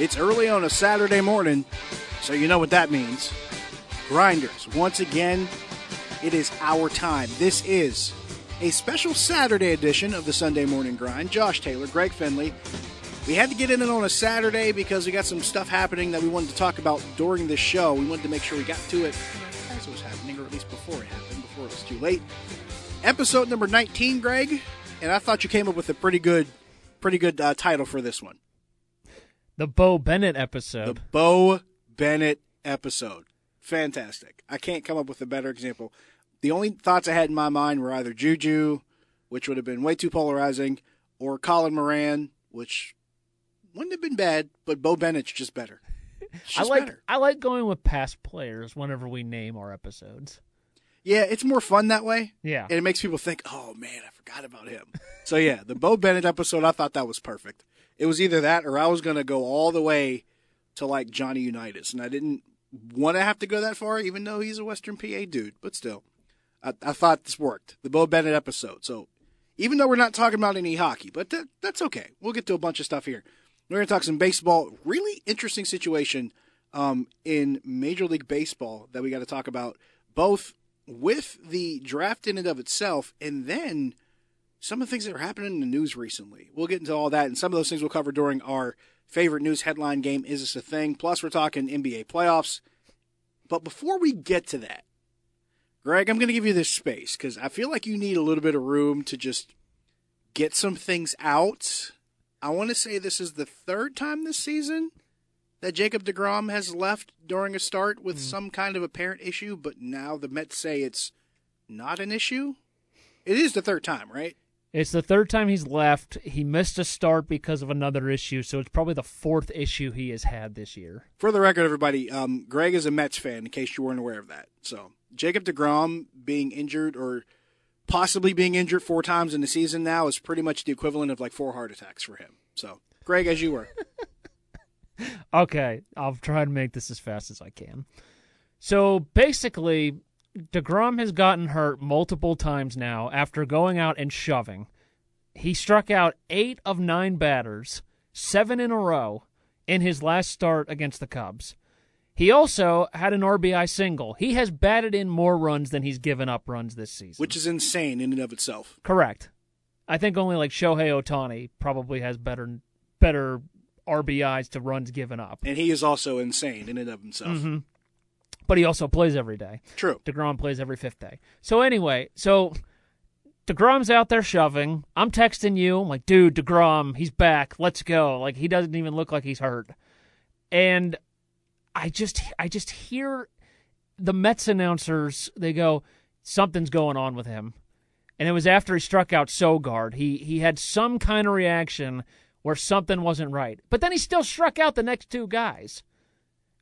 It's early on a Saturday morning, so you know what that means. Grinders, once again, it is our time. This is a special Saturday edition of the Sunday Morning Grind. Josh Taylor, Greg Finley. We had to get in it on a Saturday because we got some stuff happening that we wanted to talk about during the show. We wanted to make sure we got to it as it was happening, or at least before it happened, before it was too late. Episode number 19, Greg, and I thought you came up with a pretty good title for this one. The Bo Bennett episode. The Bo Bennett episode. Fantastic. I can't come up with a better example. The only thoughts I had in my mind were either Juju, which would have been way too polarizing, or Colin Moran, which wouldn't have been bad, but Bo Bennett's just better. I like going with past players whenever we name our episodes. Yeah, it's more fun that way. Yeah. And it makes people think, oh, man, I forgot about him. So, yeah, the Bo Bennett episode, I thought that was perfect. It was either that or I was going to go all the way to, like, Johnny Unitas. And I didn't want to have to go that far, even though he's a Western PA dude. But still, I thought this worked. The Bo Bennett episode. So, even though we're not talking about any hockey, but that's okay. We'll get to a bunch of stuff here. We're going to talk some baseball. Really interesting situation in Major League Baseball that we got to talk about, both with the draft in and of itself, and then some of the things that are happening in the news recently. We'll get into all that, and some of those things we'll cover during our favorite news headline game, Is This a Thing? Plus, we're talking NBA playoffs. But before we get to that, Greg, I'm going to give you this space because I feel like you need a little bit of room to just get some things out. I want to say this is the third time this season that Jacob deGrom has left during a start with some kind of apparent issue, but now the Mets say it's not an issue. It is the third time, right? It's the third time he's left. He missed a start because of another issue, so it's probably the fourth issue he has had this year. For the record, everybody, Greg is a Mets fan, in case you weren't aware of that. So Jacob deGrom being injured or possibly being injured four times in the season now is pretty much the equivalent of like four heart attacks for him. So, Greg, as you were. Okay, I'll try to make this as fast as I can. So, basically, deGrom has gotten hurt multiple times now after going out and shoving. He struck out 8 of 9 batters, 7 in a row, in his last start against the Cubs. He also had an RBI single. He has batted in more runs than he's given up runs this season. Which is insane in and of itself. Correct. I think only like Shohei Ohtani probably has better RBIs to runs given up. And he is also insane in and of himself. Mm-hmm. But he also plays every day. True. DeGrom plays every fifth day. So anyway, DeGrom's out there shoving. I'm texting you. I'm like, dude, deGrom, he's back. Let's go. Like, he doesn't even look like he's hurt. And I just hear the Mets announcers, they go, something's going on with him. And it was after he struck out Sogard. He had some kind of reaction where something wasn't right. But then he still struck out the next two guys.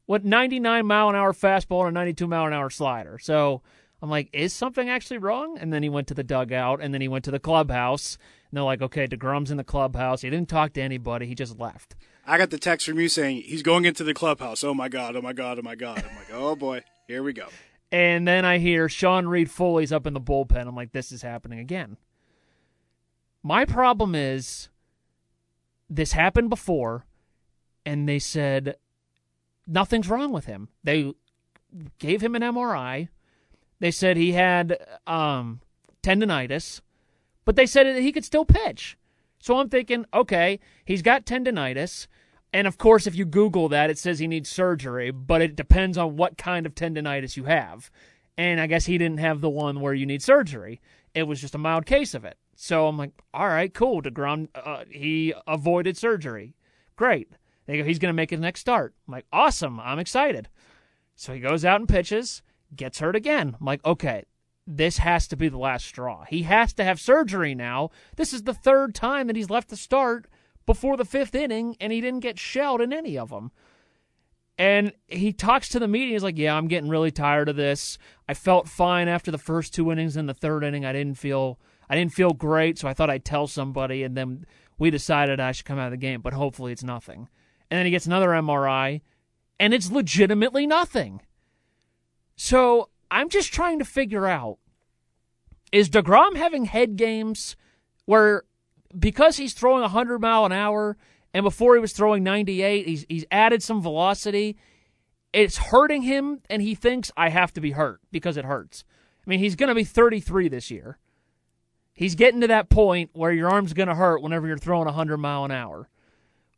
What, 99-mile-an-hour fastball and a 92-mile-an-hour slider. So I'm like, is something actually wrong? And then he went to the dugout, and then he went to the clubhouse. And they're like, okay, DeGrom's in the clubhouse. He didn't talk to anybody. He just left. I got the text from you saying, he's going into the clubhouse. Oh, my God, oh, my God, oh, my God. I'm like, oh, boy, here we go. And then I hear Sean Reed Foley's up in the bullpen. I'm like, this is happening again. My problem is, this happened before, and they said nothing's wrong with him. They gave him an MRI. They said he had tendinitis, but they said that he could still pitch. So I'm thinking, okay, he's got tendinitis, and of course if you Google that, it says he needs surgery, but it depends on what kind of tendinitis you have. And I guess he didn't have the one where you need surgery. It was just a mild case of it. So I'm like, all right, cool. DeGrom, he avoided surgery. Great. They go, he's going to make his next start. I'm like, awesome. I'm excited. So he goes out and pitches, gets hurt again. I'm like, okay, this has to be the last straw. He has to have surgery now. This is the third time that he's left the start before the fifth inning, and he didn't get shelled in any of them. And he talks to the media. He's like, yeah, I'm getting really tired of this. I felt fine after the first two innings. In the third inning, I didn't feel great, so I thought I'd tell somebody, and then we decided I should come out of the game, but hopefully it's nothing. And then he gets another MRI, and it's legitimately nothing. So I'm just trying to figure out, is DeGrom having head games where, because he's throwing 100 mile an hour and before he was throwing 98. He's added some velocity. It's hurting him, and he thinks, I have to be hurt because it hurts. I mean, he's going to be 33 this year. He's getting to that point where your arm's going to hurt whenever you're throwing 100 mile an hour.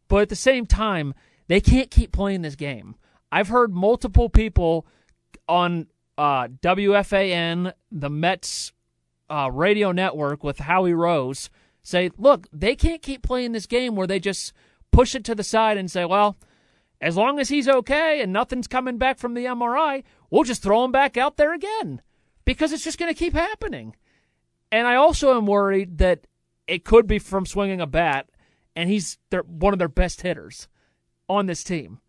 But at the same time, they can't keep playing this game. I've heard multiple people on WFAN, the Mets radio network with Howie Rose, say, look, they can't keep playing this game where they just push it to the side and say, well, as long as he's okay and nothing's coming back from the MRI, we'll just throw him back out there again because it's just going to keep happening. And I also am worried that it could be from swinging a bat, and he's one of their best hitters on this team.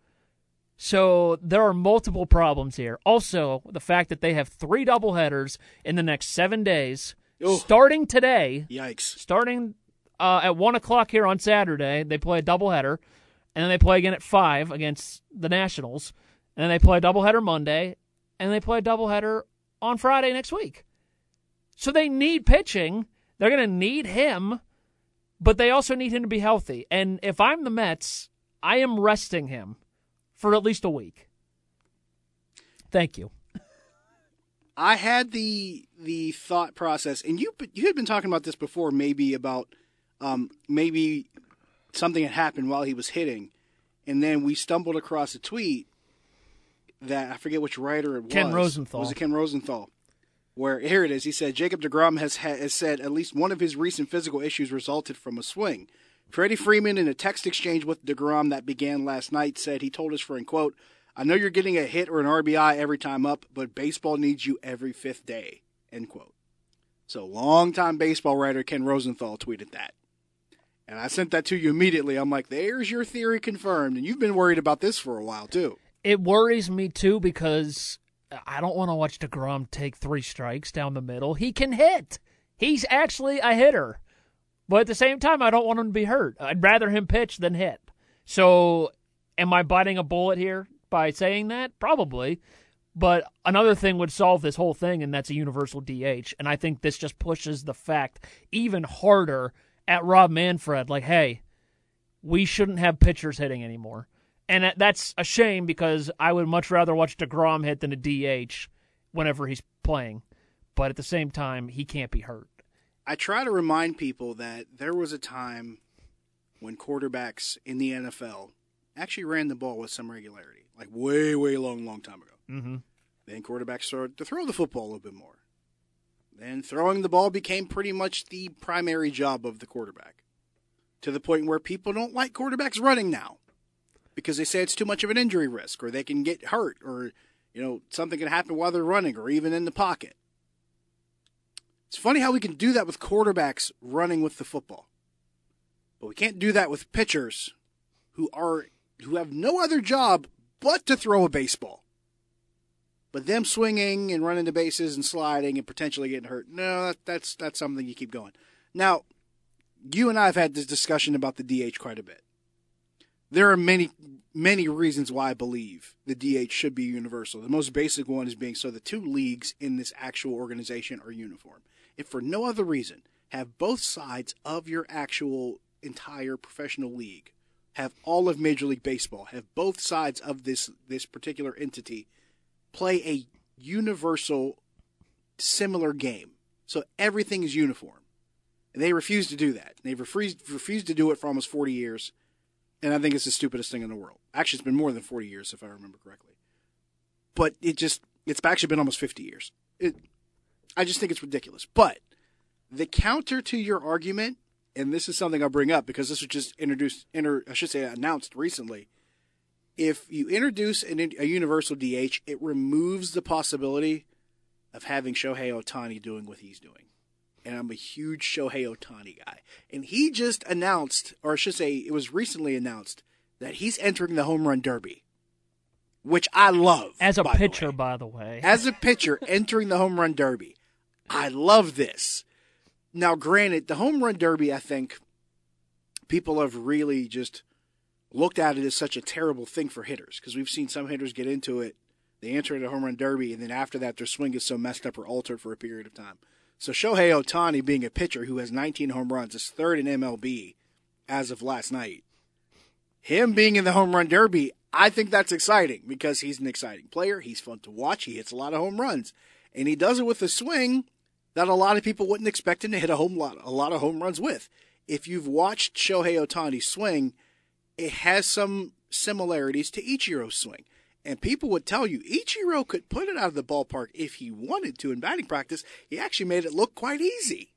So there are multiple problems here. Also, the fact that they have three doubleheaders in the next 7 days, starting today. Yikes. Starting at 1 o'clock here on Saturday, they play a doubleheader. And then they play again at 5 against the Nationals. And then they play a doubleheader Monday. And they play a doubleheader on Friday next week. So they need pitching. They're going to need him. But they also need him to be healthy. And if I'm the Mets, I am resting him for at least a week. Thank you. I had the thought process, and you had been talking about this before, maybe about something had happened while he was hitting, and then we stumbled across a tweet that I forget which writer it was. Ken Rosenthal. Was it Ken Rosenthal? Where, here it is, he said, Jacob deGrom has said at least one of his recent physical issues resulted from a swing. Freddie Freeman, in a text exchange with deGrom that began last night, said he told his friend, quote, I know you're getting a hit or an RBI every time up, but baseball needs you every fifth day, end quote. So longtime baseball writer Ken Rosenthal tweeted that. And I sent that to you immediately. I'm like, there's your theory confirmed. And you've been worried about this for a while, too. It worries me, too, because I don't want to watch DeGrom take three strikes down the middle. He can hit. He's actually a hitter. But at the same time, I don't want him to be hurt. I'd rather him pitch than hit. So am I biting a bullet here by saying that? Probably. But another thing would solve this whole thing, and that's a universal DH. And I think this just pushes the fact even harder at Rob Manfred, like, hey, we shouldn't have pitchers hitting anymore. And that's a shame because I would much rather watch DeGrom hit than a DH whenever he's playing. But at the same time, he can't be hurt. I try to remind people that there was a time when quarterbacks in the NFL actually ran the ball with some regularity, like way, way long time ago. Mm-hmm. Then quarterbacks started to throw the football a little bit more. Then throwing the ball became pretty much the primary job of the quarterback, to the point where people don't like quarterbacks running now because they say it's too much of an injury risk, or they can get hurt, or something can happen while they're running or even in the pocket. It's funny how we can do that with quarterbacks running with the football, but we can't do that with pitchers who have no other job but to throw a baseball. But them swinging and running the bases and sliding and potentially getting hurt, no, that's something you keep going. Now, you and I have had this discussion about the DH quite a bit. There are many, many reasons why I believe the DH should be universal. The most basic one is being so the two leagues in this actual organization are uniform. If for no other reason, have both sides of your actual entire professional league, have all of Major League Baseball, have both sides of this particular entity play a universal, similar game. So everything is uniform. And they refuse to do that. They've refused to do it for almost 40 years. And I think it's the stupidest thing in the world. Actually, it's been more than 40 years, if I remember correctly. But it's actually been almost 50 years. I just think it's ridiculous. But the counter to your argument, and this is something I'll bring up because this was just announced recently. If you introduce a universal DH, it removes the possibility of having Shohei Ohtani doing what he's doing. And I'm a huge Shohei Ohtani guy. And he just announced, or I should say it was recently announced, that he's entering the Home Run Derby, which I love. As a pitcher, by the way. As a pitcher, entering the Home Run Derby. I love this. Now, granted, the Home Run Derby, I think, people have really just looked at it as such a terrible thing for hitters, because we've seen some hitters get into it. They enter the Home Run Derby, and then after that, their swing is so messed up or altered for a period of time. So Shohei Ohtani, being a pitcher who has 19 home runs, is third in MLB as of last night. him being in the home run derby, I think that's exciting because he's an exciting player. He's fun to watch. He hits a lot of home runs. And he does it with a swing that a lot of people wouldn't expect him to hit a lot of home runs with. If you've watched Shohei Ohtani's swing, it has some similarities to Ichiro's swing. And people would tell you Ichiro could put it out of the ballpark if he wanted to in batting practice. He actually made it look quite easy.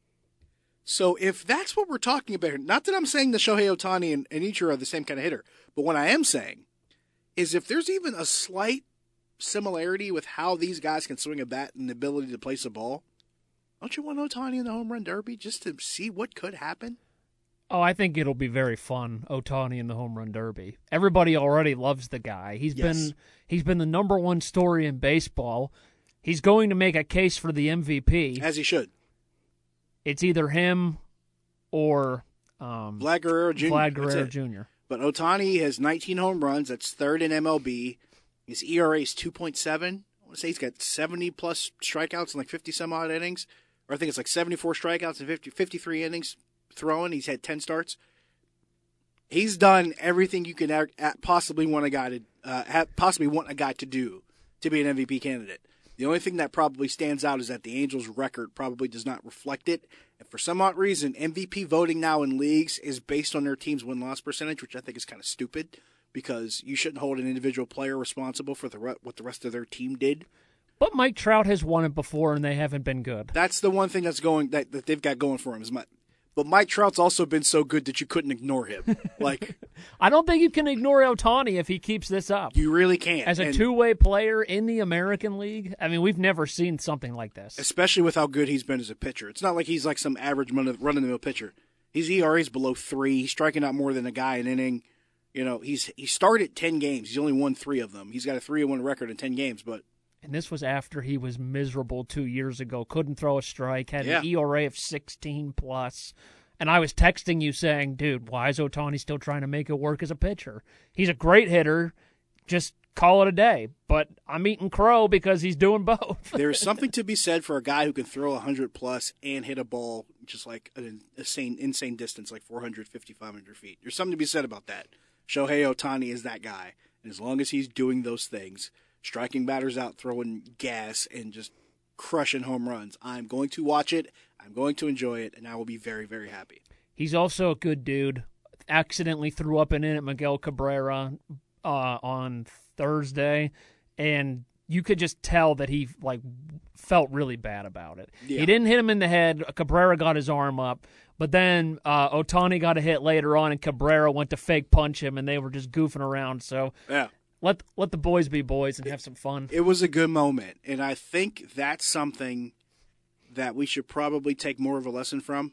So if that's what we're talking about here, not that I'm saying that Shohei Ohtani and Ichiro are the same kind of hitter, but what I am saying is if there's even a slight similarity with how these guys can swing a bat and the ability to place a ball, don't you want Ohtani in the home run derby just to see what could happen? Oh, I think it'll be very fun, Ohtani in the home run derby. Everybody already loves the guy. He's been the number one story in baseball. He's going to make a case for the MVP. As he should. It's either him or Vlad Guerrero Jr. But Ohtani has 19 home runs. That's third in MLB. His ERA is 2.7. I want to say he's got 70-plus strikeouts in like 50-some-odd innings. Or I think it's like 74 strikeouts and 53 innings throwing. He's had 10 starts. He's done everything you can possibly want a guy to do to be an MVP candidate. The only thing that probably stands out is that the Angels' record probably does not reflect it. And for some odd reason, MVP voting now in leagues is based on their team's win-loss percentage, which I think is kind of stupid because you shouldn't hold an individual player responsible for what the rest of their team did. But Mike Trout has won it before, and they haven't been good. That's the one thing that's that they've got going for him. But Mike Trout's also been so good that you couldn't ignore him. I don't think you can ignore Ohtani if he keeps this up. You really can't. As a two-way player in the American League, I mean, we've never seen something like this. Especially with how good he's been as a pitcher. It's not like he's like some average run-of-the-mill pitcher. His ERA is below 3. He's striking out more than a guy an inning. You know, he started 10 games. He's only won 3 of them. He's got a 3-1 record in 10 games, but... And this was after he was miserable 2 years ago, couldn't throw a strike, had an ERA of 16+. And I was texting you saying, dude, why is Ohtani still trying to make it work as a pitcher? He's a great hitter. Just call it a day. But I'm eating crow because he's doing both. There's something to be said for a guy who can throw 100-plus and hit a ball just like an insane distance, like 450, 500 feet. There's something to be said about that. Shohei Ohtani is that guy. And as long as he's doing those things, striking batters out, throwing gas, and just crushing home runs, I'm going to watch it, I'm going to enjoy it, and I will be very, very happy. He's also a good dude. Accidentally threw up an in at Miguel Cabrera on Thursday, and you could just tell that he felt really bad about it. Yeah. He didn't hit him in the head. Cabrera got his arm up. But then Ohtani got a hit later on, and Cabrera went to fake punch him, and they were just goofing around. So yeah. Let the boys be boys and have some fun. It was a good moment, and I think that's something that we should probably take more of a lesson from,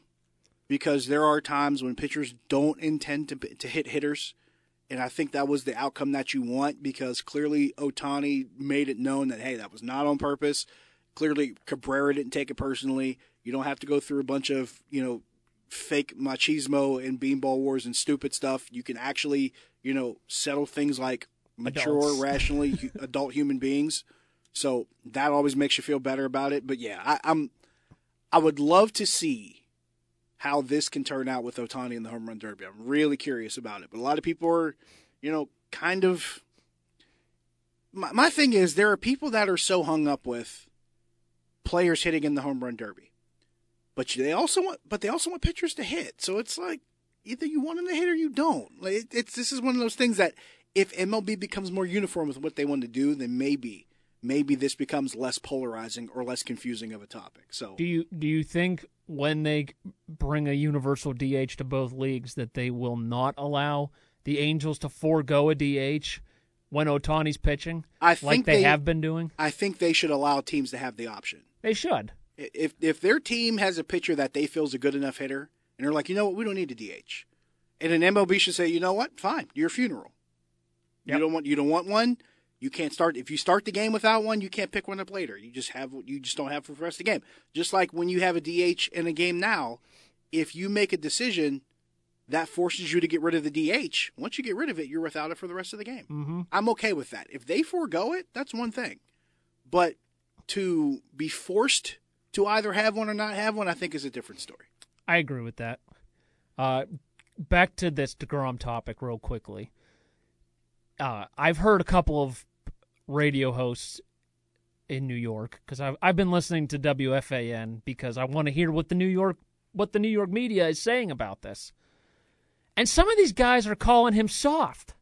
because there are times when pitchers don't intend to hit hitters, and I think that was the outcome that you want, because clearly Ohtani made it known that, hey, that was not on purpose. Clearly Cabrera didn't take it personally. You don't have to go through a bunch of, fake machismo and beanball wars and stupid stuff. You can actually, settle things like mature, rationally adult human beings. So that always makes you feel better about it. But yeah, I would love to see how this can turn out with Ohtani in the home run derby. I'm really curious about it. But a lot of people are, kind of. My thing is, there are people that are so hung up with players hitting in the home run derby, but they also want pitchers to hit. So it's like either you want them to hit or you don't. This is one of those things that, if MLB becomes more uniform with what they want to do, then maybe this becomes less polarizing or less confusing of a topic. So, do you think when they bring a universal DH to both leagues that they will not allow the Angels to forego a DH when Ohtani's pitching, they have been doing? I think they should allow teams to have the option. They should. If their team has a pitcher that they feel is a good enough hitter, and they're like, you know what, we don't need a DH, and an MLB should say, you know what, fine, your funeral. Yep. You don't want one. You can't start. If you start the game without one, you can't pick one up later. You just don't have for the rest of the game. Just like when you have a DH in a game now, if you make a decision that forces you to get rid of the DH, once you get rid of it, you're without it for the rest of the game. Mm-hmm. I'm okay with that. If they forego it, that's one thing. But to be forced to either have one or not have one, I think is a different story. I agree with that. Back to this DeGrom topic real quickly. I've heard a couple of radio hosts in New York, because I've been listening to WFAN because I want to hear what the New York media is saying about this. And some of these guys are calling him soft.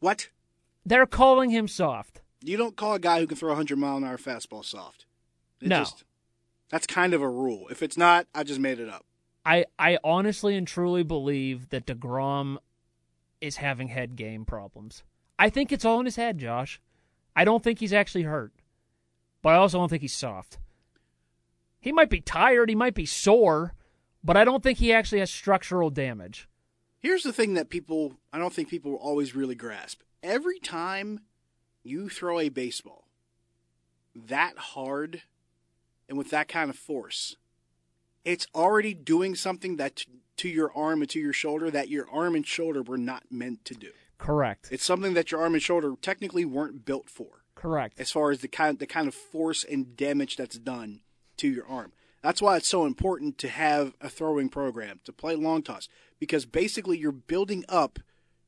What? They're calling him soft. You don't call a guy who can throw a 100-mile-an-hour fastball soft. That's kind of a rule. If it's not, I just made it up. I honestly and truly believe that DeGrom is having head game problems. I think it's all in his head, Josh. I don't think he's actually hurt, but I also don't think he's soft. He might be tired. He might be sore, but I don't think he actually has structural damage. Here's the thing that I don't think people always really grasp. Every time you throw a baseball that hard and with that kind of force, it's already doing something that to your arm and to your shoulder that your arm and shoulder were not meant to do. Correct. It's something that your arm and shoulder technically weren't built for. Correct. As far as the kind of force and damage that's done to your arm. That's why it's so important to have a throwing program, to play long toss, because basically you're building up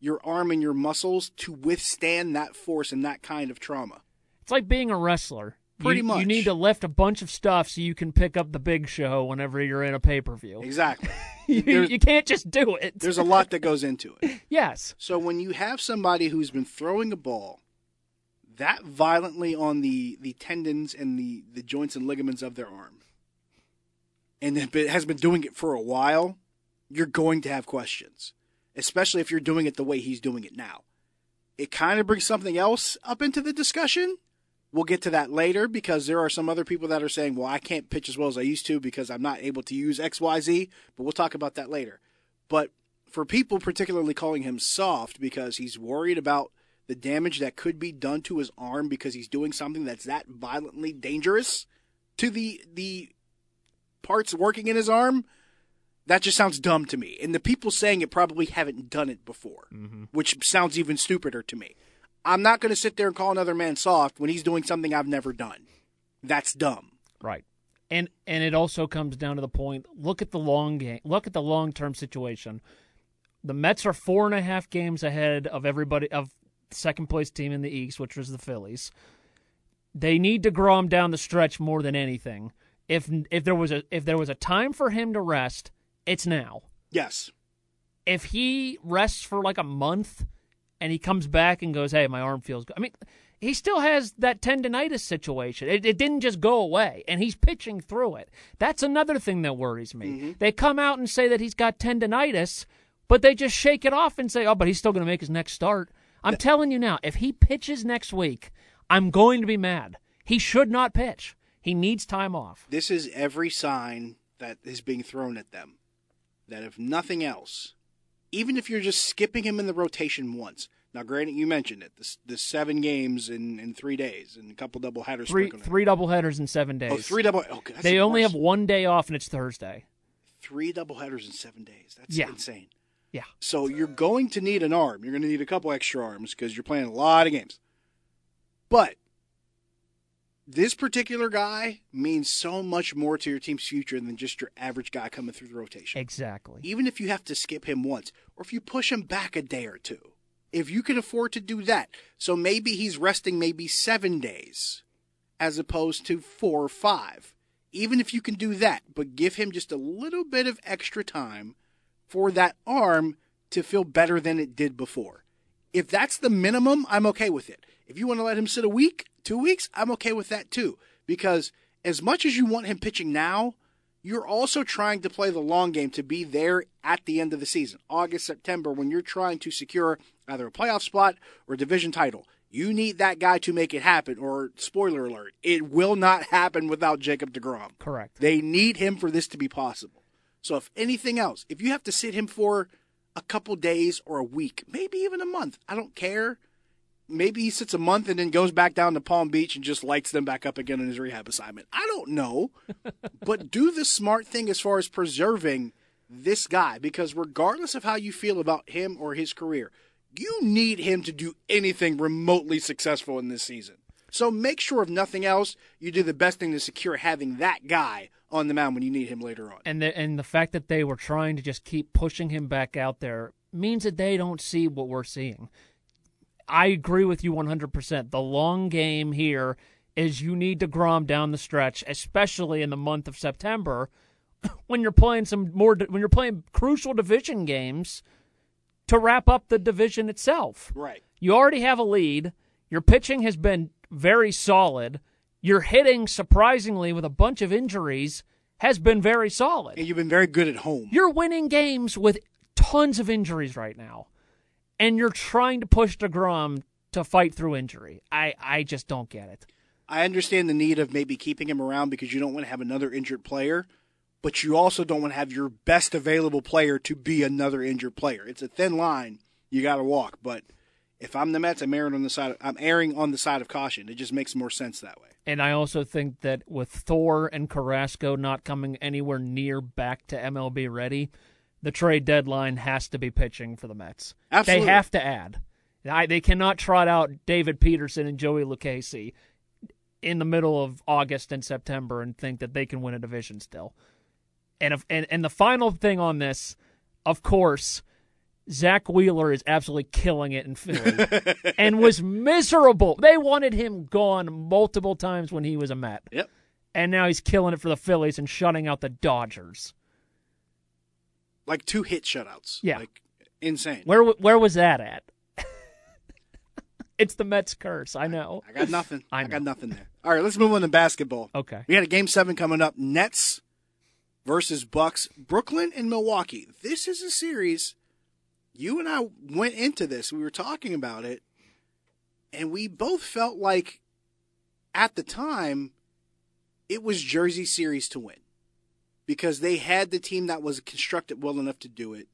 your arm and your muscles to withstand that force and that kind of trauma. It's like being a wrestler. Pretty much. You need to lift a bunch of stuff so you can pick up the big show whenever you're in a pay-per-view. Exactly. You can't just do it. There's a lot that goes into it. Yes. So when you have somebody who's been throwing a ball that violently on the tendons and the joints and ligaments of their arm, and has been doing it for a while, you're going to have questions, especially if you're doing it the way he's doing it now. It kind of brings something else up into the discussion. We'll get to that later, because there are some other people that are saying, well, I can't pitch as well as I used to because I'm not able to use X, Y, Z, but we'll talk about that later. But for people particularly calling him soft because he's worried about the damage that could be done to his arm because he's doing something that's that violently dangerous to the parts working in his arm, that just sounds dumb to me. And the people saying it probably haven't done it before, which sounds even stupider to me. I'm not going to sit there and call another man soft when he's doing something I've never done. That's dumb. Right. And it also comes down to the point, look at the long game. Look at the long-term situation. The Mets are 4.5 games ahead of everybody, of second-place team in the East, which was the Phillies. They need to DeGrom down the stretch more than anything. If there was a time for him to rest, it's now. Yes. If he rests for like a month, and he comes back and goes, hey, my arm feels good. I mean, he still has that tendonitis situation. It didn't just go away, and he's pitching through it. That's another thing that worries me. They come out and say that he's got tendonitis, but they just shake it off and say, oh, but he's still going to make his next start. I'm telling you now, if he pitches next week, I'm going to be mad. He should not pitch. He needs time off. This is every sign that is being thrown at them, that if nothing else, even if you're just skipping him in the rotation once. Now, granted, you mentioned it, the 7 games in 3 days and a couple double headers. Three double headers in 7 days. Oh, Okay, they only have 1 day off, and it's Thursday. 3 double headers in 7 days. That's insane. Yeah. So you're going to need an arm. You're going to need a couple extra arms because you're playing a lot of games. But this particular guy means so much more to your team's future than just your average guy coming through the rotation. Exactly. Even if you have to skip him once, or if you push him back a day or two, if you can afford to do that. So maybe he's resting maybe 7 days as opposed to 4 or 5. Even if you can do that, but give him just a little bit of extra time for that arm to feel better than it did before. If that's the minimum, I'm okay with it. If you want to let him sit a week, 2 weeks, I'm okay with that too, because as much as you want him pitching now, you're also trying to play the long game to be there at the end of the season, August, September, when you're trying to secure either a playoff spot or a division title. You need that guy to make it happen, or spoiler alert, it will not happen without Jacob deGrom. Correct. They need him for this to be possible. So if anything else, if you have to sit him for a couple days or a week, maybe even a month, I don't care. Maybe he sits a month and then goes back down to Palm Beach and just lights them back up again in his rehab assignment. I don't know, but do the smart thing as far as preserving this guy, because regardless of how you feel about him or his career, you need him to do anything remotely successful in this season. So make sure, if nothing else, you do the best thing to secure having that guy on the mound when you need him later on. And the fact that they were trying to just keep pushing him back out there means that they don't see what we're seeing. I agree with you 100%. The long game here is you need DeGrom down the stretch, especially in the month of September, when you're playing crucial division games to wrap up the division itself. Right. You already have a lead. Your pitching has been very solid. Your hitting, surprisingly, with a bunch of injuries, has been very solid. And you've been very good at home. You're winning games with tons of injuries right now, and you're trying to push DeGrom to fight through injury. I just don't get it. I understand the need of maybe keeping him around because you don't want to have another injured player, but you also don't want to have your best available player to be another injured player. It's a thin line you got to walk, but if I'm the Mets, I'm erring on the side of caution. It just makes more sense that way. And I also think that with Thor and Carrasco not coming anywhere near back to MLB ready, the trade deadline has to be pitching for the Mets. Absolutely. They have to add. They cannot trot out David Peterson and Joey Lucchesi in the middle of August and September and think that they can win a division still. And the final thing on this, of course, Zach Wheeler is absolutely killing it in Philly and was miserable. They wanted him gone multiple times when he was a Met. Yep. And now he's killing it for the Phillies and shutting out the Dodgers. Like 2 hit shutouts. Yeah. Like, insane. Where was that at? It's the Mets curse, I know. I got nothing. I got nothing there. All right, let's move on to basketball. Okay. We got a Game 7 coming up. Nets versus Bucks. Brooklyn and Milwaukee. This is a series. You and I went into this. We were talking about it, and we both felt like at the time it was Jersey series to win because they had the team that was constructed well enough to do it.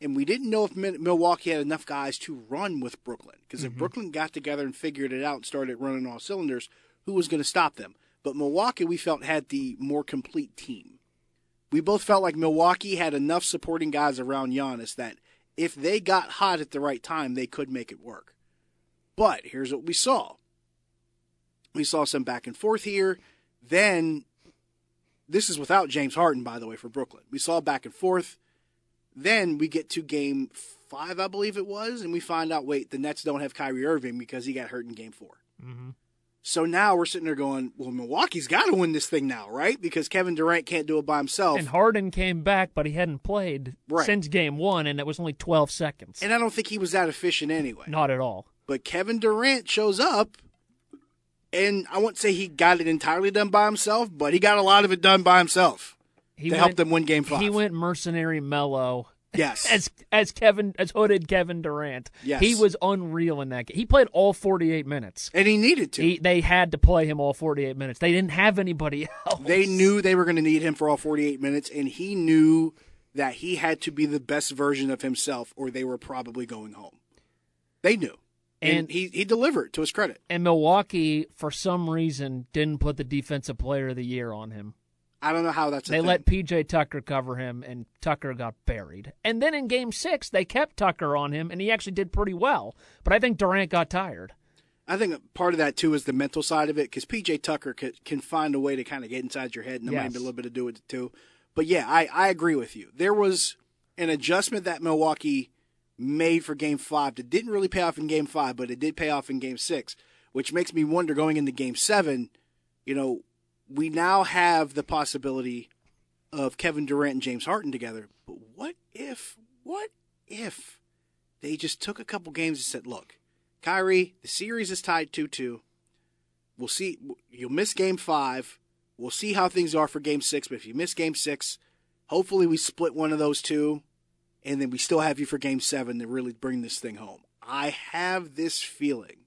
And we didn't know if Milwaukee had enough guys to run with Brooklyn. Because if Brooklyn got together and figured it out and started running all cylinders, who was going to stop them? But Milwaukee, we felt, had the more complete team. We both felt like Milwaukee had enough supporting guys around Giannis that if they got hot at the right time, they could make it work. But here's what we saw. We saw some back and forth here. Then, this is without James Harden, by the way, for Brooklyn. We saw back and forth. Then we get to Game 5, I believe it was, and we find out, wait, the Nets don't have Kyrie Irving because he got hurt in Game 4. Mm-hmm. So now we're sitting there going, well, Milwaukee's got to win this thing now, right? Because Kevin Durant can't do it by himself. And Harden came back, but he hadn't played since Game 1, and it was only 12 seconds. And I don't think he was that efficient anyway. Not at all. But Kevin Durant shows up, and I won't say he got it entirely done by himself, but he got a lot of it done by himself. He helped them win Game 5. He went mercenary mellow. Yes, as hooded Kevin Durant. Yes, he was unreal in that game. He played all 48 minutes, and he needed to. They had to play him all 48 minutes. They didn't have anybody else. They knew they were going to need him for all 48 minutes, and he knew that he had to be the best version of himself, or they were probably going home. They knew, and he delivered, to his credit. And Milwaukee, for some reason, didn't put the Defensive Player of the Year on him. I don't know how that's a thing. They let P.J. Tucker cover him, and Tucker got buried. And then in Game 6, they kept Tucker on him, and he actually did pretty well. But I think Durant got tired. I think part of that, too, is the mental side of it, because P.J. Tucker can find a way to kind of get inside your head, and there might be a little bit to do with it, too. But, yeah, I agree with you. There was an adjustment that Milwaukee made for Game 5 that didn't really pay off in Game 5, but it did pay off in Game 6, which makes me wonder going into Game 7, you know, we now have the possibility of Kevin Durant and James Harden together. But what if they just took a couple games and said, look, Kyrie, the series is tied 2-2. We'll see. You'll miss Game 5. We'll see how things are for Game 6. But if you miss Game 6, hopefully we split one of those two. And then we still have you for Game 7 to really bring this thing home. I have this feeling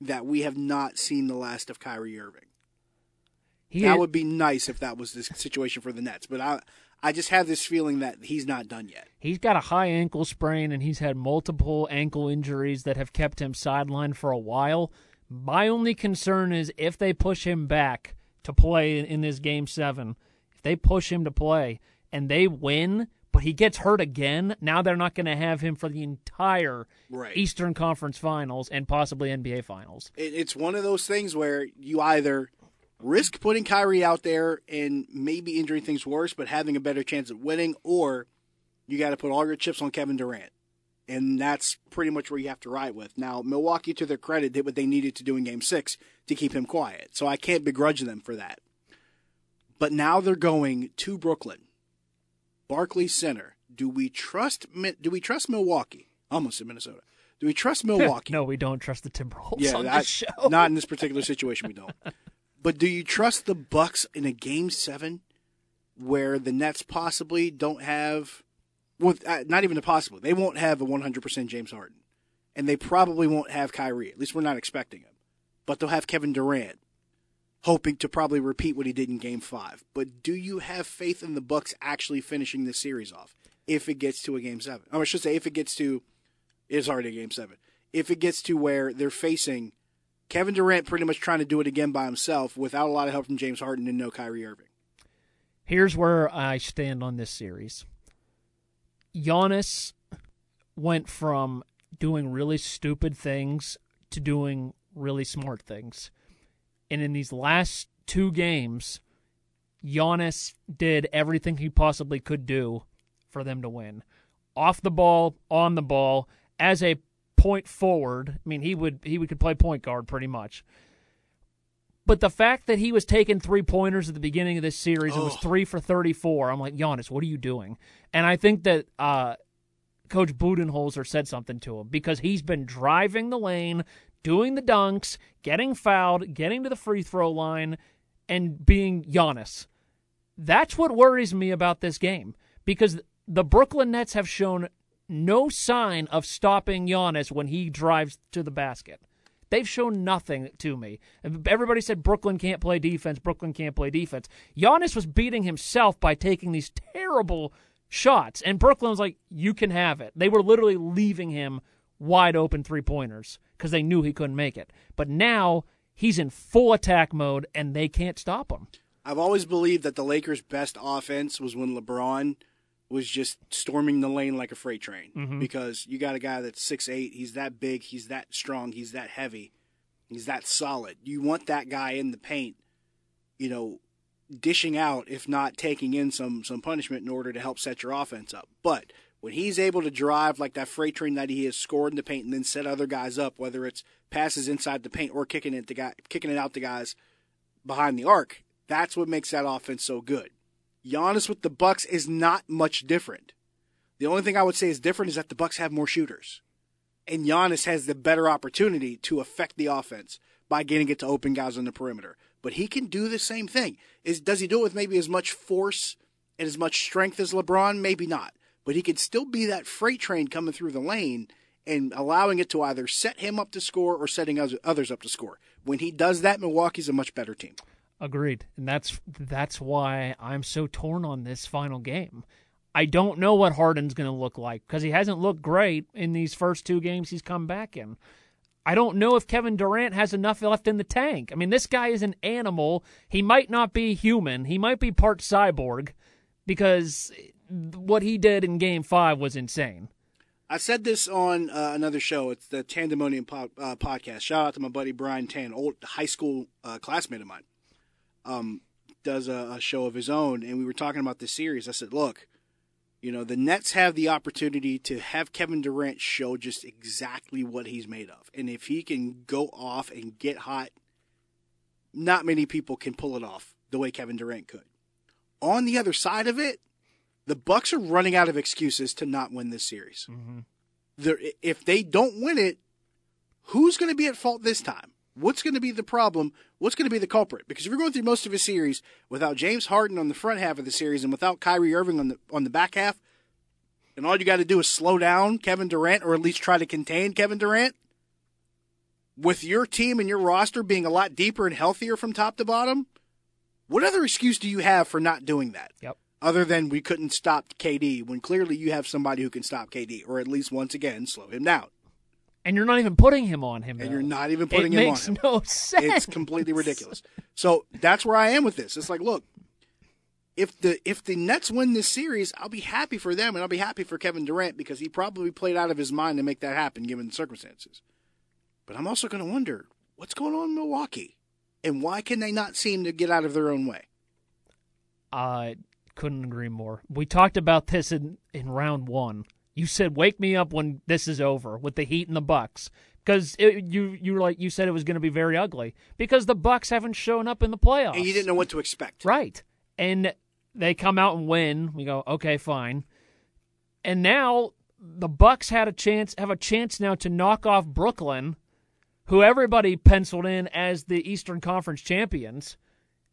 that we have not seen the last of Kyrie Irving. That would be nice if that was the situation for the Nets, but I just have this feeling that he's not done yet. He's got a high ankle sprain, and he's had multiple ankle injuries that have kept him sidelined for a while. My only concern is if they push him back to play in this Game 7, if they push him to play and they win, but he gets hurt again, now they're not going to have him for the entire Eastern Conference Finals and possibly NBA Finals. It's one of those things where you either risk putting Kyrie out there and maybe injuring things worse, but having a better chance at winning, or you got to put all your chips on Kevin Durant. And that's pretty much where you have to ride with. Now, Milwaukee, to their credit, did what they needed to do in Game 6 to keep him quiet. So I can't begrudge them for that. But now they're going to Brooklyn, Barclays Center. Do we trust Milwaukee? Almost in Minnesota. Do we trust Milwaukee? No, we don't trust the Timberwolves this show. Not in this particular situation, we don't. But do you trust the Bucks in a Game 7 where the Nets possibly don't have... Well, not even possible. They won't have a 100% James Harden. And they probably won't have Kyrie. At least we're not expecting him. But they'll have Kevin Durant, hoping to probably repeat what he did in Game 5. But do you have faith in the Bucks actually finishing this series off if it gets to a Game 7? I should say if it gets to... It's already a Game 7. If it gets to where they're facing Kevin Durant pretty much trying to do it again by himself without a lot of help from James Harden and no Kyrie Irving. Here's where I stand on this series. Giannis went from doing really stupid things to doing really smart things. And in these last two games, Giannis did everything he possibly could do for them to win. Off the ball, on the ball, as a point forward. I mean, he could play point guard pretty much. But the fact that he was taking three-pointers at the beginning of this series and was 3 for 34, I'm like, Giannis, what are you doing? And I think that Coach Budenholzer said something to him because he's been driving the lane, doing the dunks, getting fouled, getting to the free-throw line, and being Giannis. That's what worries me about this game because the Brooklyn Nets have shown no sign of stopping Giannis when he drives to the basket. They've shown nothing to me. Everybody said Brooklyn can't play defense. Brooklyn can't play defense. Giannis was beating himself by taking these terrible shots, and Brooklyn was like, you can have it. They were literally leaving him wide-open three-pointers because they knew he couldn't make it. But now he's in full attack mode, and they can't stop him. I've always believed that the Lakers' best offense was when LeBron was just storming the lane like a freight train because you got a guy that's 6'8", he's that big, he's that strong, he's that heavy, he's that solid. You want that guy in the paint, you know, dishing out, if not taking in some punishment in order to help set your offense up. But when he's able to drive like that freight train that he has, scored in the paint and then set other guys up, whether it's passes inside the paint or kicking it out to guys behind the arc, that's what makes that offense so good. Giannis with the Bucks is not much different. The only thing I would say is different is that the Bucks have more shooters. And Giannis has the better opportunity to affect the offense by getting it to open guys on the perimeter. But he can do the same thing. Does he do it with maybe as much force and as much strength as LeBron? Maybe not. But he can still be that freight train coming through the lane and allowing it to either set him up to score or setting others up to score. When he does that, Milwaukee's a much better team. Agreed, and that's why I'm so torn on this final game. I don't know what Harden's going to look like because he hasn't looked great in these first two games he's come back in. I don't know if Kevin Durant has enough left in the tank. I mean, this guy is an animal. He might not be human. He might be part cyborg because what he did in Game 5 was insane. I said this on another show. It's the Tandemonium podcast. Shout out to my buddy Brian Tan, old high school classmate of mine. Does a show of his own, and we were talking about this series. I said, look, you know, the Nets have the opportunity to have Kevin Durant show just exactly what he's made of. And if he can go off and get hot, not many people can pull it off the way Kevin Durant could. On the other side of it, the Bucks are running out of excuses to not win this series. If they don't win it, who's going to be at fault this time? What's going to be the problem? What's going to be the culprit? Because if you're going through most of a series without James Harden on the front half of the series and without Kyrie Irving on the back half, and all you got to do is slow down Kevin Durant or at least try to contain Kevin Durant, with your team and your roster being a lot deeper and healthier from top to bottom, what other excuse do you have for not doing that? Yep. Other than we couldn't stop KD, when clearly you have somebody who can stop KD or at least once again slow him down. And you're not even putting him on him. It makes no sense. It's completely ridiculous. So that's where I am with this. It's like, look, if the Nets win this series, I'll be happy for them and I'll be happy for Kevin Durant because he probably played out of his mind to make that happen given the circumstances. But I'm also going to wonder, what's going on in Milwaukee? And why can they not seem to get out of their own way? I couldn't agree more. We talked about this in round one. You said, wake me up when this is over with the Heat and the Bucks, because you said it was going to be very ugly because the Bucks haven't shown up in the playoffs. And you didn't know what to expect. Right. And they come out and win. We go, okay, fine. And now the Bucks have a chance now to knock off Brooklyn, who everybody penciled in as the Eastern Conference champions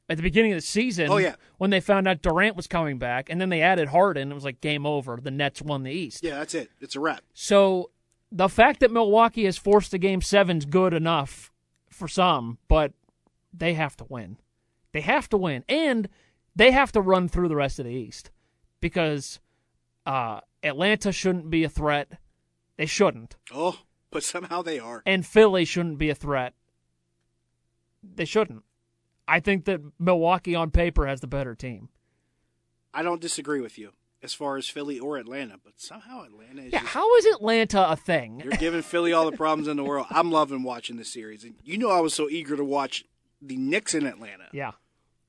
at the beginning of the season. Oh, yeah. When they found out Durant was coming back, and then they added Harden. It was like game over. The Nets won the East. Yeah, that's it. It's a wrap. So the fact that Milwaukee has forced a Game 7 is good enough for some, but they have to win. They have to win. And they have to run through the rest of the East because Atlanta shouldn't be a threat. They shouldn't. Oh, but somehow they are. And Philly shouldn't be a threat. They shouldn't. I think that Milwaukee on paper has the better team. I don't disagree with you as far as Philly or Atlanta, but somehow Atlanta is how is Atlanta a thing? You're giving Philly all the problems in the world. I'm loving watching this series. And you know I was so eager to watch the Knicks in Atlanta. Yeah.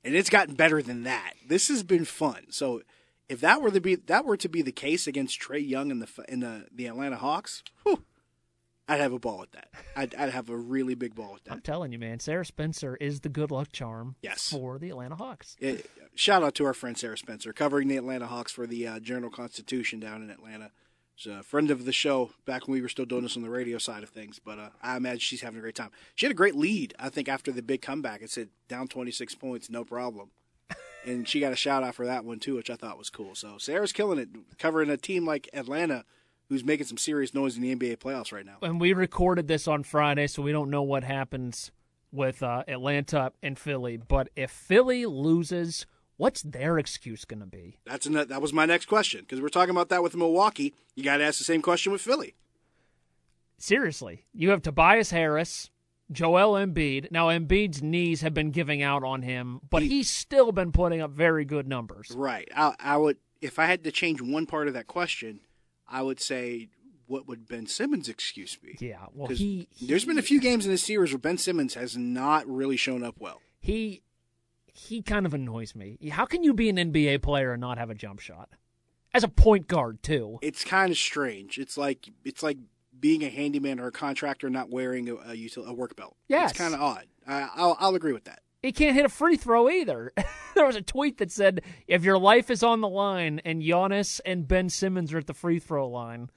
And it's gotten better than that. This has been fun. So if that were to be the case against Trae Young and the Atlanta Hawks, whew, I'd have a ball at that. I'd have a really big ball at that. I'm telling you, man, Sarah Spencer is the good luck charm for the Atlanta Hawks. Shout out to our friend Sarah Spencer, covering the Atlanta Hawks for the Journal-Constitution down in Atlanta. She's a friend of the show back when we were still doing this on the radio side of things, but I imagine she's having a great time. She had a great lead, I think, after the big comeback. It said down 26 points, no problem. And she got a shout-out for that one, too, which I thought was cool. So Sarah's killing it, covering a team like Atlanta, who's making some serious noise in the NBA playoffs right now. And we recorded this on Friday, so we don't know what happens with Atlanta and Philly. But if Philly loses, what's their excuse going to be? That was my next question, because we're talking about that with Milwaukee. You got to ask the same question with Philly. Seriously. You have Tobias Harris, Joel Embiid. Now, Embiid's knees have been giving out on him, but he's still been putting up very good numbers. Right. I would, if I had to change one part of that question, I would say, what would Ben Simmons' excuse be? Yeah, well, there's been a few games in this series where Ben Simmons has not really shown up well. He kind of annoys me. How can you be an NBA player and not have a jump shot? As a point guard, too. It's kind of strange. It's like being a handyman or a contractor not wearing a work belt. Yes. It's kind of odd. I'll agree with that. He can't hit a free throw either. There was a tweet that said, if your life is on the line and Giannis and Ben Simmons are at the free throw line,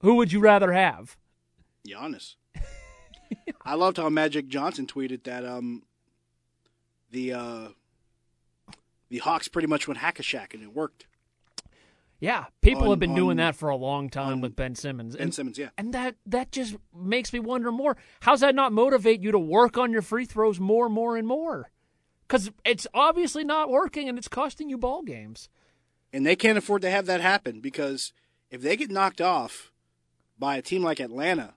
who would you rather have? Giannis. I loved how Magic Johnson tweeted that the Hawks pretty much went hack-a-shack, and it worked. Yeah, people have been doing that for a long time with Ben Simmons. Ben Simmons, yeah. And that just makes me wonder more. How's that not motivate you to work on your free throws more and more? Because it's obviously not working, and it's costing you ball games. And they can't afford to have that happen, because if they get knocked off by a team like Atlanta,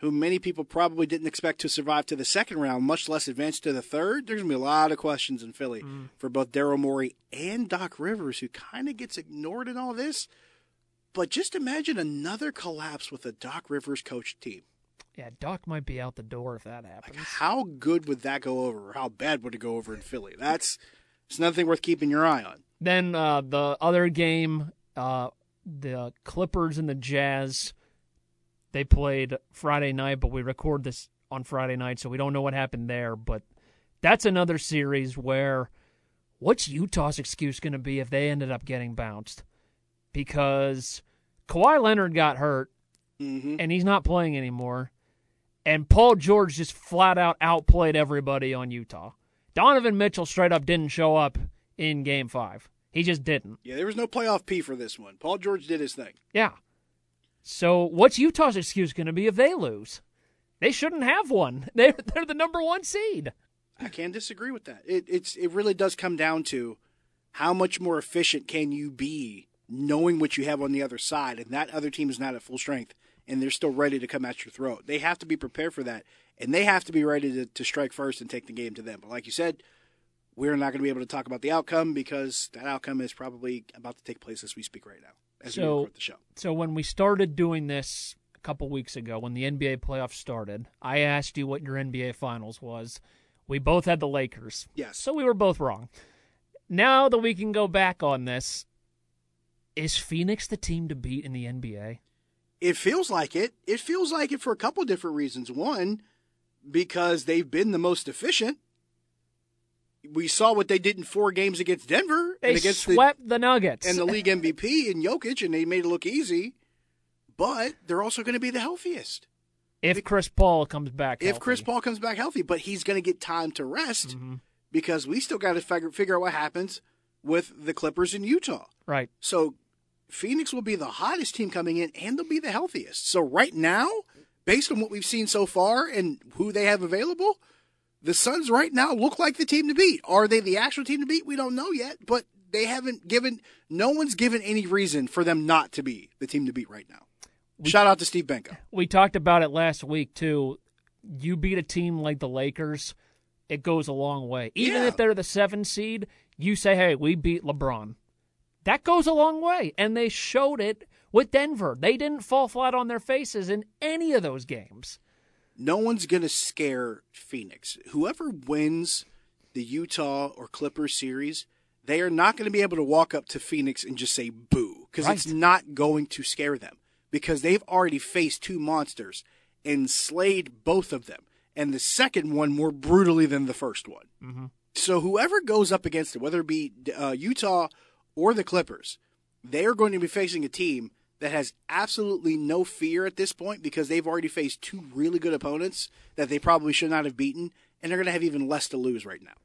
who many people probably didn't expect to survive to the second round, much less advance to the third, there's going to be a lot of questions in Philly for both Daryl Morey and Doc Rivers, who kind of gets ignored in all this. But just imagine another collapse with a Doc Rivers coached team. Yeah, Doc might be out the door if that happens. Like, how good would that go over, or how bad would it go over in Philly? It's nothing worth keeping your eye on. Then the other game, the Clippers and the Jazz. They played Friday night, but we record this on Friday night, so we don't know what happened there. But that's another series where what's Utah's excuse going to be if they ended up getting bounced? Because Kawhi Leonard got hurt, and he's not playing anymore. And Paul George just flat out outplayed everybody on Utah. Donovan Mitchell straight up didn't show up in Game 5. He just didn't. Yeah, there was no playoff P for this one. Paul George did his thing. Yeah. So what's Utah's excuse going to be if they lose? They shouldn't have one. They're the number one seed. I can't disagree with that. It really does come down to how much more efficient can you be knowing what you have on the other side, and that other team is not at full strength, and they're still ready to come at your throat. They have to be prepared for that, and they have to be ready to strike first and take the game to them. But like you said, we're not going to be able to talk about the outcome because that outcome is probably about to take place as we speak right now. So when we started doing this a couple weeks ago, when the NBA playoffs started, I asked you what your NBA Finals was. We both had the Lakers. Yes. So we were both wrong. Now that we can go back on this, Is Phoenix the team to beat in the NBA? It feels like it. It feels like it for a couple different reasons. One, because they've been the most efficient. We saw what they did in 4 games against Denver. They and against swept the Nuggets. And the league MVP in Jokic, and they made it look easy. But they're also going to be the healthiest. If Chris Paul comes back healthy. If Chris Paul comes back healthy, but he's going to get time to rest because we still got to figure out what happens with the Clippers in Utah. Right. So Phoenix will be the hottest team coming in, and they'll be the healthiest. So right now, based on what we've seen so far and who they have available, the Suns right now look like the team to beat. Are they the actual team to beat? We don't know yet, but they haven't given – no one's given any reason for them not to be the team to beat right now. Shout out to Steve Benko. We talked about it last week, too. You beat a team like the Lakers, it goes a long way. Even if they're the 7th seed, you say, hey, we beat LeBron. That goes a long way, and they showed it with Denver. They didn't fall flat on their faces in any of those games. No one's going to scare Phoenix. Whoever wins the Utah or Clippers series, they are not going to be able to walk up to Phoenix and just say boo, because it's not going to scare them. Because they've already faced 2 monsters and slayed both of them. And the second one more brutally than the first one. Mm-hmm. So whoever goes up against it, whether it be Utah or the Clippers, they are going to be facing a team that has absolutely no fear at this point because they've already faced 2 really good opponents that they probably should not have beaten. And they're going to have even less to lose right now.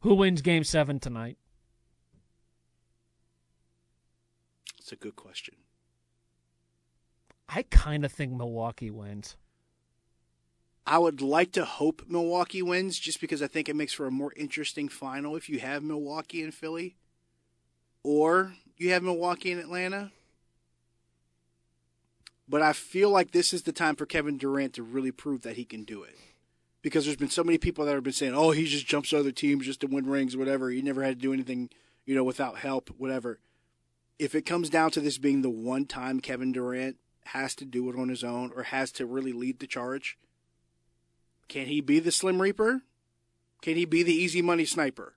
Who wins Game 7 tonight? That's a good question. I kind of think Milwaukee wins. I would like to hope Milwaukee wins just because I think it makes for a more interesting final if you have Milwaukee and Philly or you have Milwaukee and Atlanta. But I feel like this is the time for Kevin Durant to really prove that he can do it because there's been so many people that have been saying, oh, he just jumps other teams just to win rings, whatever. He never had to do anything, you know, without help, whatever. If it comes down to this being the one time Kevin Durant has to do it on his own or has to really lead the charge. Can he be the Slim Reaper? Can he be the easy money sniper?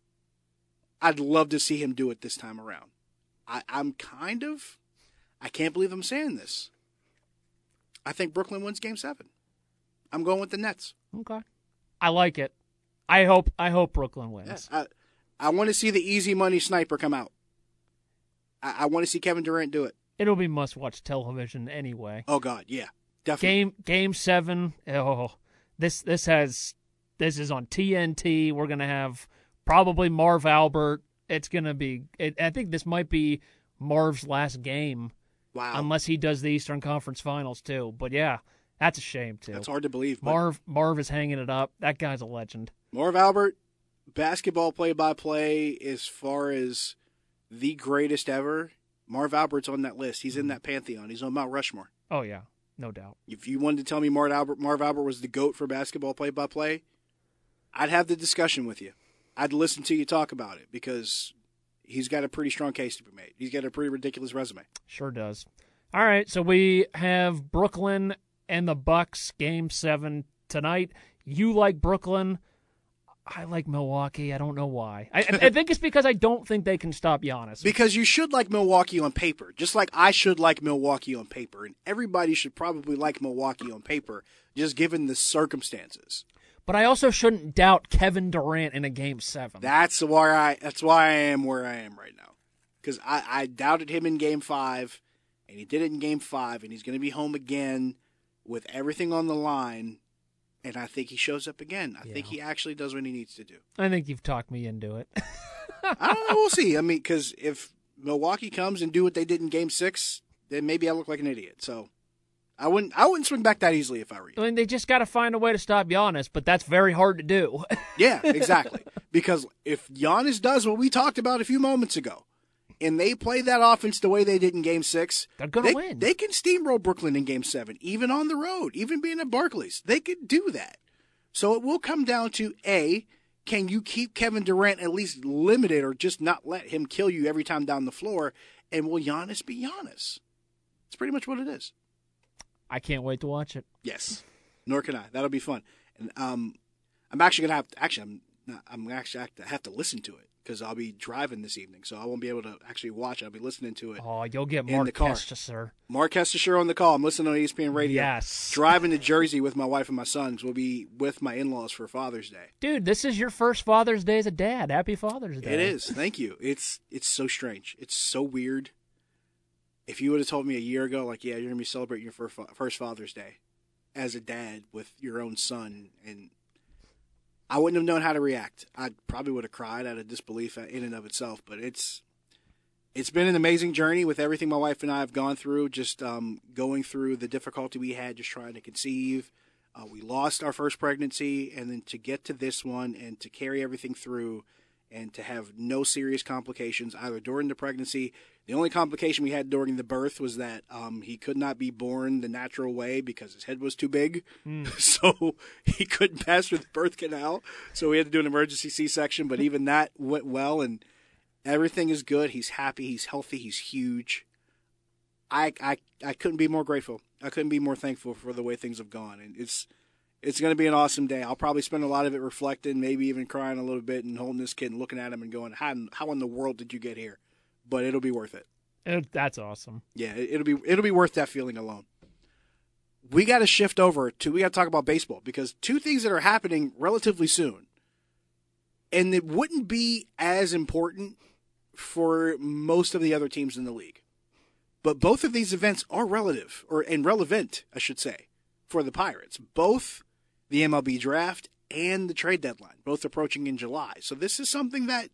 I'd love to see him do it this time around. I can't believe I'm saying this. I think Brooklyn wins Game 7. I'm going with the Nets. Okay. I like it. I hope Brooklyn wins. Yeah, I want to see the easy money sniper come out. I want to see Kevin Durant do it. It'll be must-watch television anyway. Oh God, yeah, definitely. Game 7. Oh, this is on TNT. We're gonna have probably Marv Albert. It's gonna be. I think this might be Marv's last game. Wow. Unless he does the Eastern Conference Finals too. But yeah, that's a shame too. That's hard to believe. But Marv is hanging it up. That guy's a legend. Marv Albert, basketball play-by-play as far as the greatest ever. Marv Albert's on that list. He's in that pantheon. He's on Mount Rushmore. Oh, yeah. No doubt. If you wanted to tell me Marv Albert was the GOAT for basketball play-by-play, I'd have the discussion with you. I'd listen to you talk about it because he's got a pretty strong case to be made. He's got a pretty ridiculous resume. Sure does. All right, so we have Brooklyn and the Bucks Game 7 tonight. You like Brooklyn. I like Milwaukee. I don't know why. I think it's because I don't think they can stop Giannis. Because you should like Milwaukee on paper, just like I should like Milwaukee on paper. And everybody should probably like Milwaukee on paper, just given the circumstances. But I also shouldn't doubt Kevin Durant in a Game 7. That's why I am where I am right now. Because I doubted him in Game 5, and he did it in Game 5, and he's going to be home again with everything on the line. And I think he shows up again. I think he actually does what he needs to do. I think you've talked me into it. I don't know. We'll see. I mean, because if Milwaukee comes and do what they did in Game 6, then maybe I look like an idiot. So I wouldn't swing back that easily if I were you. I mean, they just got to find a way to stop Giannis, but that's very hard to do. Yeah, exactly. Because if Giannis does what we talked about a few moments ago, and they play that offense the way they did in Game 6, they're going to win. They can steamroll Brooklyn in Game 7, even on the road, even being at Barclays. They could do that. So it will come down to, A, can you keep Kevin Durant at least limited or just not let him kill you every time down the floor? And will Giannis be Giannis? That's pretty much what it is. I can't wait to watch it. Yes. Nor can I. That'll be fun. And I'm actually going to have – actually, I'm I'm actually have to listen to it because I'll be driving this evening, so I won't be able to actually watch it. I'll be listening to it. Oh, you'll get Mark Kestisher. Mark Kestisher on the call. I'm listening on ESPN Radio. Yes. Driving to Jersey with my wife and my sons. We'll be with my in-laws for Father's Day. Dude, this is your first Father's Day as a dad. Happy Father's Day. It is. Thank you. It's so strange. It's so weird. If you would have told me a year ago, like, yeah, you're going to be celebrating your first Father's Day as a dad with your own son, and I wouldn't have known how to react. I probably would have cried out of disbelief in and of itself, but it's been an amazing journey with everything my wife and I have gone through, just going through the difficulty we had just trying to conceive. We lost our first pregnancy, and then to get to this one and to carry everything through and to have no serious complications either during the pregnancy. The only complication we had during the birth was that he could not be born the natural way because his head was too big. So he couldn't pass through the birth canal. So we had to do an emergency C-section, but even that went well, and everything is good. He's happy. He's healthy. He's huge. I couldn't be more grateful. I couldn't be more thankful for the way things have gone, and it's going to be an awesome day. I'll probably spend a lot of it reflecting, maybe even crying a little bit and holding this kid and looking at him and going, how in the world did you get here? But it'll be worth it. That's awesome. Yeah, it'll be worth that feeling alone. We got to shift over to, we got to talk about baseball, because two things that are happening relatively soon, and it wouldn't be as important for most of the other teams in the league. But both of these events are relevant, I should say, for the Pirates. Both the MLB draft and the trade deadline, both approaching in July. So this is something that,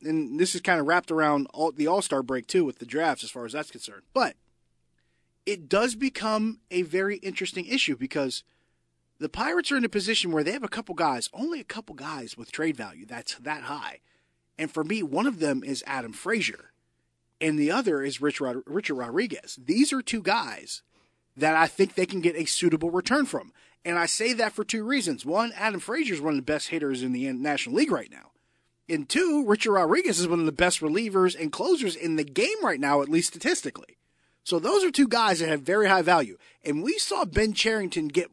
and this is kind of wrapped around the All-Star break, too, with the drafts as far as that's concerned. But it does become a very interesting issue because the Pirates are in a position where they have only a couple guys with trade value that's that high. And for me, one of them is Adam Frazier, and the other is Richard Rodriguez. These are two guys that I think they can get a suitable return from. And I say that for two reasons. One, Adam Frazier is one of the best hitters in the National League right now. And two, Richard Rodriguez is one of the best relievers and closers in the game right now, at least statistically. So those are two guys that have very high value. And we saw Ben Cherington get,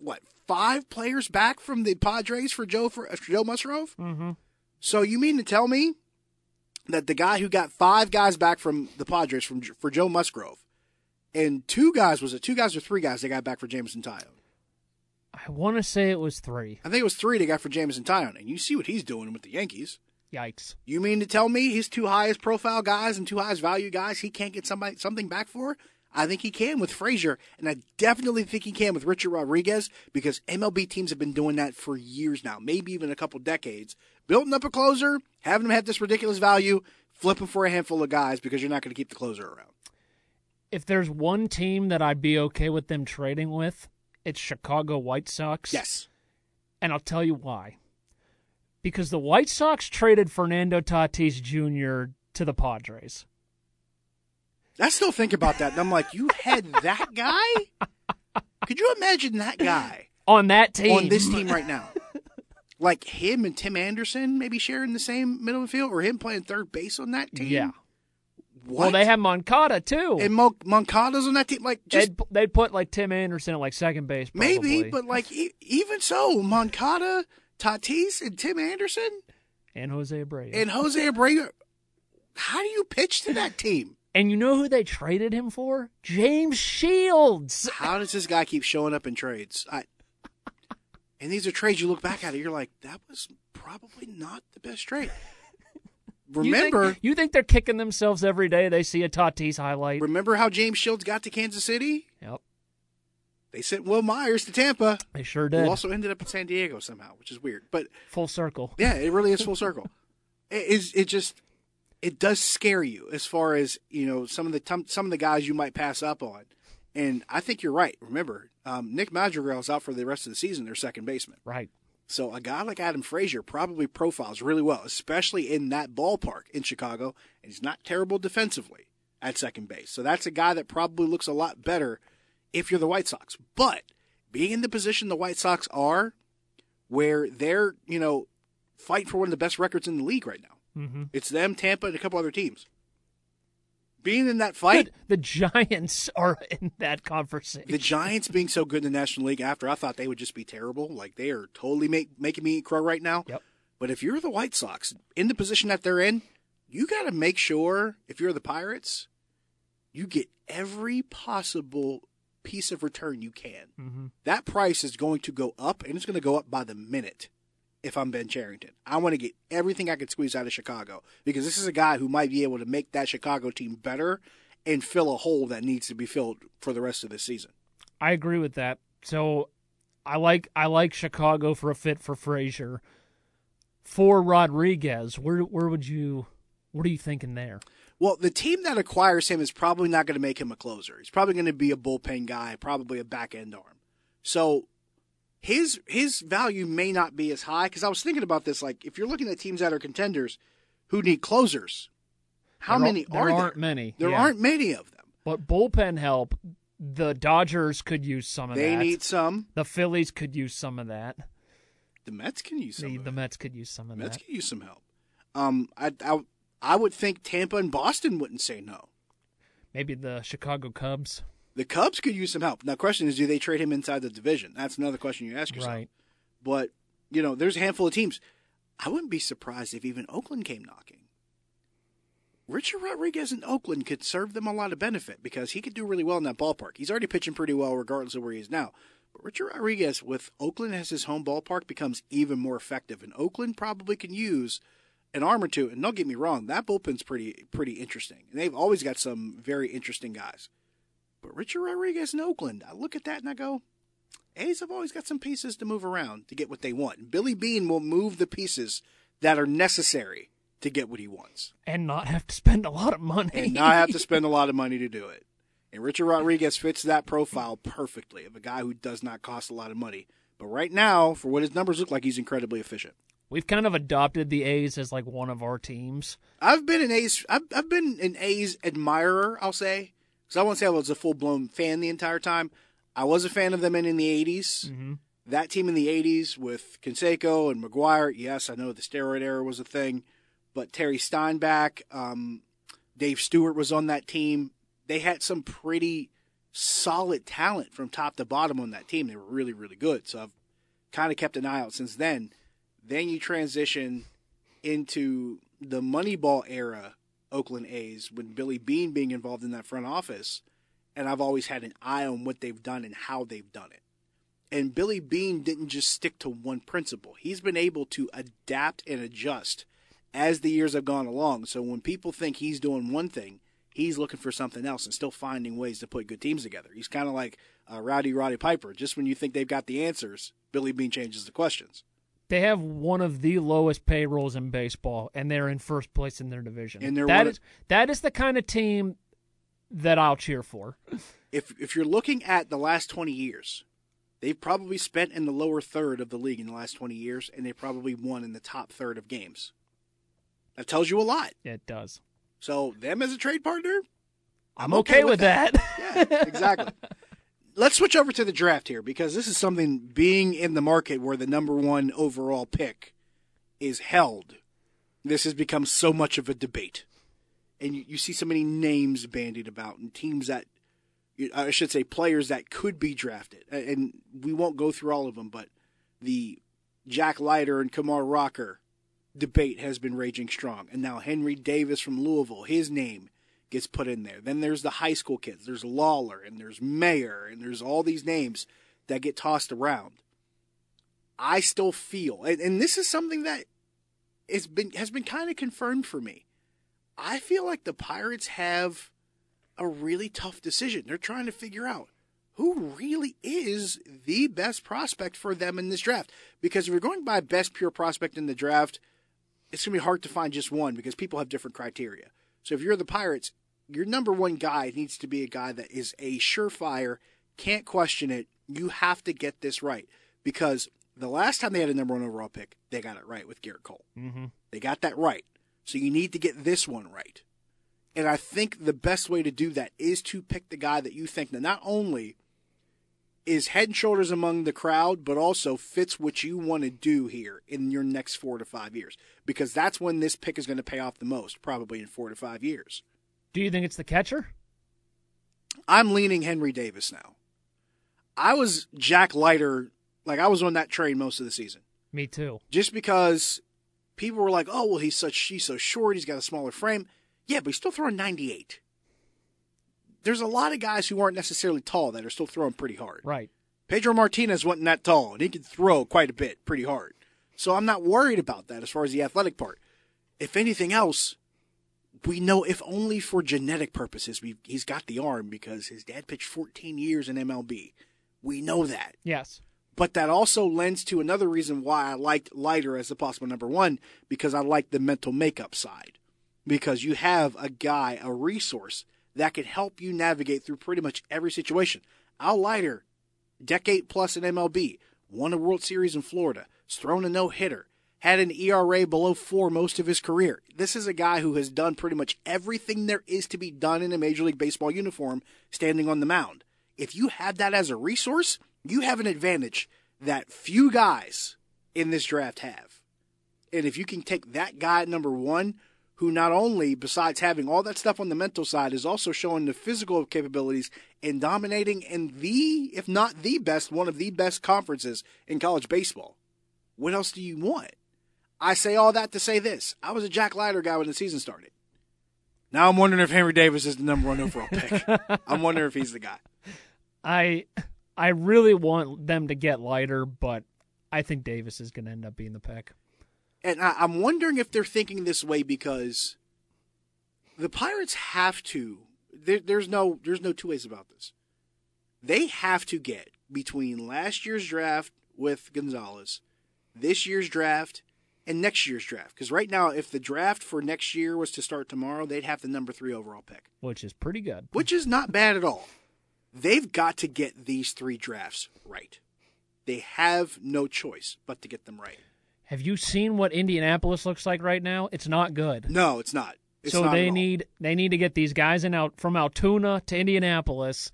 5 players back from the Padres for Joe Musgrove? Mm-hmm. So you mean to tell me that the guy who got 5 guys back from the Padres for Joe Musgrove, and 3 guys they got back for Jameson Taillon? I want to say it was 3. I think it was 3 they got for Jameson Taillon. And you see what he's doing with the Yankees. Yikes. You mean to tell me his 2 highest profile guys and 2 highest value guys he can't get something back for? I think he can with Frazier, and I definitely think he can with Richard Rodriguez, because MLB teams have been doing that for years now, maybe even a couple decades. Building up a closer, having him have this ridiculous value, flipping for a handful of guys because you're not going to keep the closer around. If there's one team that I'd be okay with them trading with, it's Chicago White Sox. Yes. And I'll tell you why. Because the White Sox traded Fernando Tatis Jr. to the Padres. I still think about that, and I'm like, you had that guy? Could you imagine that guy? On that team. On this team right now. Like him and Tim Anderson maybe sharing the same middle infield, or him playing third base on that team? Yeah. What? Well, they have Moncada, too. And Moncada's on that team. Like, they'd put Tim Anderson at second base, probably. Maybe, but even so, Moncada, Tatis, and Tim Anderson? And Jose Abreu. How do you pitch to that team? And you know who they traded him for? James Shields. How does this guy keep showing up in trades? And these are trades you look back at it, you're like, that was probably not the best trade. Remember. You think they're kicking themselves every day they see a Tatis highlight? Remember how James Shields got to Kansas City? Yep. They sent Will Myers to Tampa. They sure did. Who also ended up in San Diego somehow, which is weird. But full circle. Yeah, it really is full circle. It does scare you as far as, some of the guys you might pass up on. And I think you're right. Remember, Nick Madrigal is out for the rest of the season, their second baseman. Right. So a guy like Adam Frazier probably profiles really well, especially in that ballpark in Chicago. And he's not terrible defensively at second base. So that's a guy that probably looks a lot better if you're the White Sox. But being in the position the White Sox are, where they're, fighting for one of the best records in the league right now. Mm-hmm. It's them, Tampa, and a couple other teams. Being in that fight. Good. The Giants are in that conversation. The Giants being so good in the National League after I thought they would just be terrible. Like, they are totally making me eat crow right now. Yep. But if you're the White Sox, in the position that they're in, you got to make sure, if you're the Pirates, you get every possible piece of return you can. Mm-hmm. That price is going to go up, and it's going to go up by the minute if I'm Ben Cherington. I want to get everything I can squeeze out of Chicago, because this is a guy who might be able to make that Chicago team better and fill a hole that needs to be filled for the rest of the season. I agree with that. So I like Chicago for a fit for Frazier. For Rodriguez, what are you thinking there? Well, the team that acquires him is probably not going to make him a closer. He's probably going to be a bullpen guy, probably a back end arm. So his value may not be as high, because I was thinking about this. Like, if you're looking at teams that are contenders who need closers, how many are there? There aren't many. There aren't many of them. But bullpen help, the Dodgers could use some of that. They need some. The Phillies could use some of that. The Mets can use some. The Mets could use some of that. Mets could use some help. I would think Tampa and Boston wouldn't say no. Maybe the Chicago Cubs. The Cubs could use some help. Now, the question is, do they trade him inside the division? That's another question you ask yourself. Right. But, you know, there's a handful of teams. I wouldn't be surprised if even Oakland came knocking. Richard Rodriguez in Oakland could serve them a lot of benefit, because he could do really well in that ballpark. He's already pitching pretty well regardless of where he is now. Richard Rodriguez, with Oakland as his home ballpark, becomes even more effective. And Oakland probably can use an arm or two. And don't get me wrong, that bullpen's pretty interesting. And they've always got some very interesting guys. But Richard Rodriguez in Oakland, I look at that and I go, A's have always got some pieces to move around to get what they want. And Billy Beane will move the pieces that are necessary to get what he wants. And not have to spend a lot of money. And not have to spend a lot of money to do it. And Richard Rodriguez fits that profile perfectly of a guy who does not cost a lot of money. But right now, for what his numbers look like, he's incredibly efficient. We've kind of adopted the A's as like one of our teams. I've been an A's admirer, I'll say. Because I won't say I was a full-blown fan the entire time. I was a fan of them in the 80s. Mm-hmm. That team in the 80s with Canseco and McGuire. Yes, I know the steroid era was a thing. But Terry Steinbach, Dave Stewart was on that team. They had some pretty solid talent from top to bottom on that team. They were really, really good. So I've kind of kept an eye out since then. Then you transition into the Moneyball era Oakland A's with Billy Beane being involved in that front office. And I've always had an eye on what they've done and how they've done it. And Billy Beane didn't just stick to one principle. He's been able to adapt and adjust as the years have gone along. So when people think he's doing one thing, he's looking for something else and still finding ways to put good teams together. He's kind of like Rowdy Roddy Piper. Just when you think they've got the answers, Billy Beane changes the questions. They have one of the lowest payrolls in baseball, and they're in first place in their division. And that is the kind of team that I'll cheer for. If you're looking at the last 20 years, they've probably spent in the lower third of the league in the last 20 years, and they probably won in the top third of games. That tells you a lot. It does. So them as a trade partner, I'm okay with that. Yeah, exactly. Let's switch over to the draft here, because this is something, being in the market where the number one overall pick is held, this has become so much of a debate. And you see so many names bandied about and teams that, I should say players that could be drafted. And we won't go through all of them, but the Jack Leiter and Kamar Rocker debate has been raging strong. And now Henry Davis from Louisville, his name gets put in there. Then there's the high school kids. There's Lawler and there's Mayer and there's all these names that get tossed around. I still feel, and this is something that has been kind of confirmed for me. I feel like the Pirates have a really tough decision. They're trying to figure out who really is the best prospect for them in this draft. Because if you're going by best pure prospect in the draft, it's going to be hard to find just one, because people have different criteria. So if you're the Pirates, your number one guy needs to be a guy that is a surefire, can't question it. You have to get this right, because the last time they had a number one overall pick, they got it right with Garrett Cole. Mm-hmm. They got that right. So you need to get this one right. And I think the best way to do that is to pick the guy that you think that not only is head and shoulders among the crowd, but also fits what you want to do here in your next 4 to 5 years, because that's when this pick is going to pay off the most, probably in 4 to 5 years. Do you think it's the catcher? I'm leaning Henry Davis now. I was Jack Leiter, I was on that train most of the season. Me too. Just because people were like, oh, well, he's so short, he's got a smaller frame. Yeah, but he's still throwing 98. There's a lot of guys who aren't necessarily tall that are still throwing pretty hard. Right. Pedro Martinez wasn't that tall, and he could throw quite a bit pretty hard. So I'm not worried about that as far as the athletic part. If anything else, we know, if only for genetic purposes, he's got the arm because his dad pitched 14 years in MLB. We know that. Yes. But that also lends to another reason why I liked Leiter as the possible number one, because I like the mental makeup side. Because you have a guy, a resource, that can help you navigate through pretty much every situation. Al Leiter, decade plus in MLB, won a World Series in Florida, has thrown a no-hitter, had an ERA below 4 most of his career. This is a guy who has done pretty much everything there is to be done in a Major League Baseball uniform standing on the mound. If you have that as a resource, you have an advantage that few guys in this draft have. And if you can take that guy at number one, who not only, besides having all that stuff on the mental side, is also showing the physical capabilities and dominating in the, if not the best, one of the best conferences in college baseball. What else do you want? I say all that to say this. I was a Jack Leiter guy when the season started. Now I'm wondering if Henry Davis is the number one overall pick. I'm wondering if he's the guy. I really want them to get Leiter, but I think Davis is going to end up being the pick. And I'm wondering if they're thinking this way because the Pirates have to. There's no two ways about this. They have to get between last year's draft with Gonzalez, this year's draft, and next year's draft. Because right now, if the draft for next year was to start tomorrow, they'd have the number 3 overall pick. Which is pretty good. Which is not bad at all. They've got to get these 3 drafts right. They have no choice but to get them right. Have you seen what Indianapolis looks like right now? It's not good. No, it's not. They need to get these guys in out from Altoona to Indianapolis,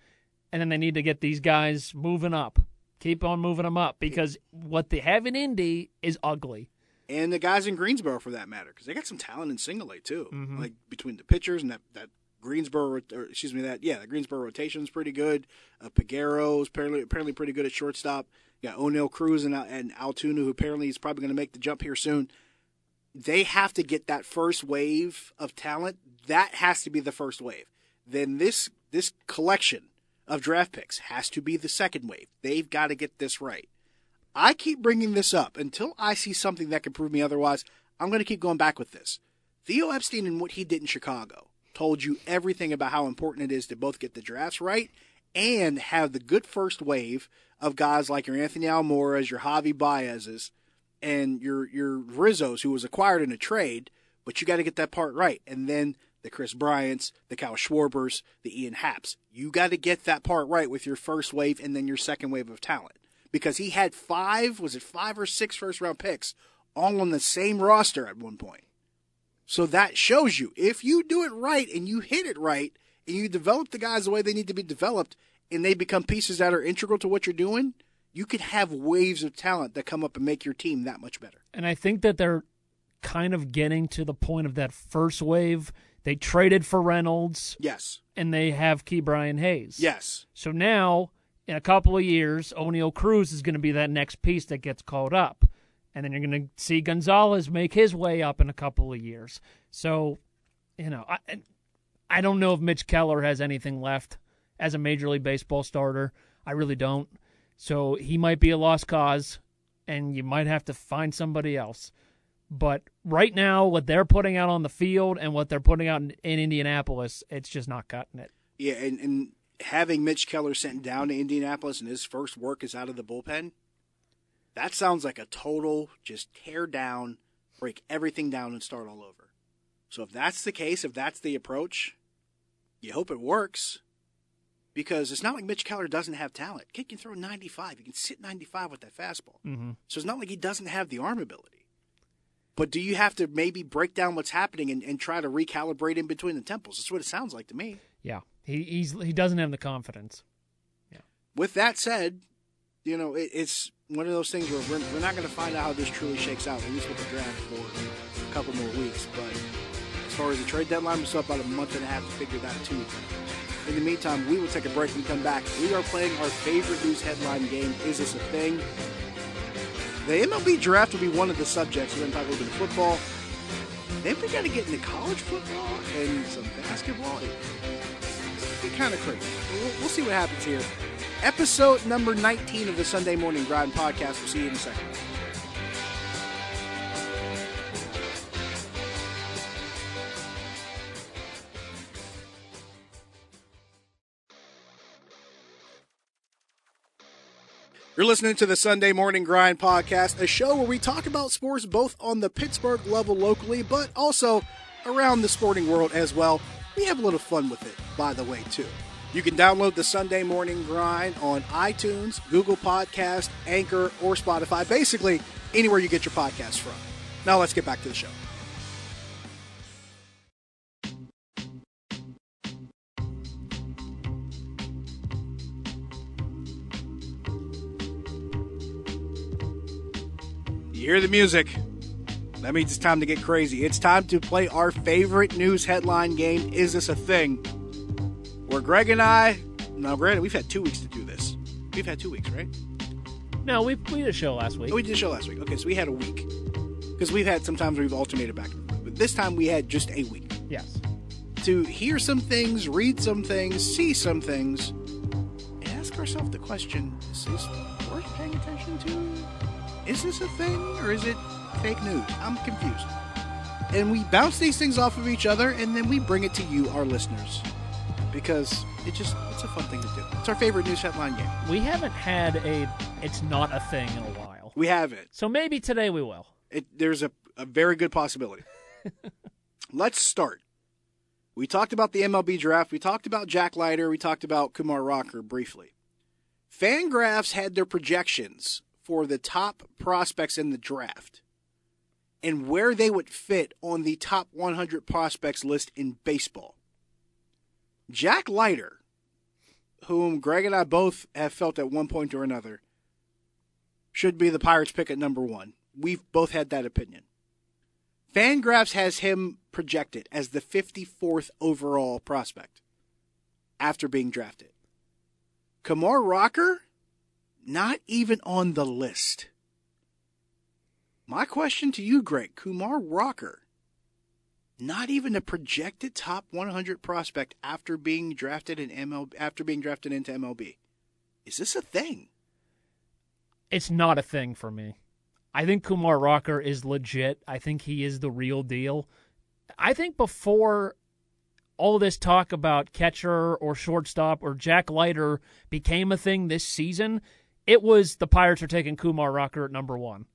and then they need to get these guys moving up. Keep on moving them up because what they have in Indy is ugly. And the guys in Greensboro, for that matter, because they got some talent in Single A too. Mm-hmm. Like between the pitchers and that Greensboro, the Greensboro rotation is pretty good. Peguero is apparently pretty good at shortstop. You got O'Neill Cruz and Altoona, who apparently is probably going to make the jump here soon. They have to get that first wave of talent. That has to be the first wave. Then this collection of draft picks has to be the second wave. They've got to get this right. I keep bringing this up. Until I see something that can prove me otherwise, I'm going to keep going back with this. Theo Epstein and what he did in Chicago told you everything about how important it is to both get the drafts right and have the good first wave of guys like your Anthony Almoras, your Javi Baezes, and your Rizzos, who was acquired in a trade, but you got to get that part right. And then the Chris Bryants, the Kyle Schwarbers, the Ian Haps. You got to get that part right with your first wave and then your second wave of talent. Because he had 5 or 6 first-round picks all on the same roster at one point. So that shows you, if you do it right and you hit it right, and you develop the guys the way they need to be developed, and they become pieces that are integral to what you're doing, you could have waves of talent that come up and make your team that much better. And I think that they're kind of getting to the point of that first wave. They traded for Reynolds. Yes. And they have Ke'Bryan Hayes. Yes. So now, in a couple of years, O'Neill Cruz is going to be that next piece that gets called up. And then you're going to see Gonzalez make his way up in a couple of years. So, I don't know if Mitch Keller has anything left as a Major League Baseball starter. I really don't. So he might be a lost cause, and you might have to find somebody else. But right now, what they're putting out on the field and what they're putting out in Indianapolis, it's just not cutting it. Yeah, and having Mitch Keller sent down to Indianapolis and his first work is out of the bullpen, that sounds like a total just tear down, break everything down, and start all over. So if that's the case, if that's the approach, you hope it works, because it's not like Mitch Keller doesn't have talent. Kid can throw 95. He can sit 95 with that fastball. Mm-hmm. So it's not like he doesn't have the arm ability. But do you have to maybe break down what's happening and try to recalibrate in between the temples? That's what it sounds like to me. Yeah, he doesn't have the confidence. Yeah. With that said, it's one of those things where we're not going to find out how this truly shakes out, at least with the draft, for a couple more weeks, but as far as the trade deadline, we're still about a month and a half to figure that out. In the meantime, we will take a break and come back. We are playing our favorite news headline game, Is This a Thing? The MLB draft will be one of the subjects. We're going to talk a little bit of football. Then we got to get into college football and some basketball. It's going to be kind of crazy. We'll see what happens here. Episode number 19 of the Sunday Morning Grind podcast. We'll see you in a second. You're listening to the Sunday Morning Grind podcast, a show where we talk about sports both on the Pittsburgh level locally, but also around the sporting world as well. We have a little fun with it, by the way, too. You can download the Sunday Morning Grind on iTunes, Google Podcast, Anchor, or Spotify, basically anywhere you get your podcasts from. Now let's get back to the show. You hear the music. That means it's time to get crazy. It's time to play our favorite news headline game, Is This a Thing? Where Greg and I, now granted, we've had 2 weeks to do this. We've had 2 weeks, right? No, we did a show last week. Oh, we did a show last week. Okay, so we had a week. Because we've had, sometimes we've alternated back and forth. But this time we had just a week. Yes. To hear some things, read some things, see some things, and ask ourselves the question, is this worth paying attention to? Is this a thing or is it fake news? I'm confused. And we bounce these things off of each other and then we bring it to you, our listeners, because it's a fun thing to do. It's our favorite news headline game. We haven't had a it's not a thing in a while. We haven't. So maybe today we will. There's a very good possibility. Let's start. We talked about the MLB draft. We talked about Jack Leiter. We talked about Kamar Rocker briefly. Fangraphs had their projections for the top prospects in the draft and where they would fit on the top 100 prospects list in baseball. Jack Leiter, whom Greg and I both have felt at one point or another, should be the Pirates pick at number one. We've both had that opinion. Fangraphs has him projected as the 54th overall prospect after being drafted. Kamar Rocker, not even on the list. My question to you, Greg, Kamar Rocker, not even a projected top 100 prospect after being drafted in MLB, after being drafted into MLB. Is this a thing? It's not a thing for me. I think Kamar Rocker is legit. I think he is the real deal. I think before all this talk about catcher or shortstop or Jack Leiter became a thing this season, it was the Pirates are taking Kamar Rocker at number one.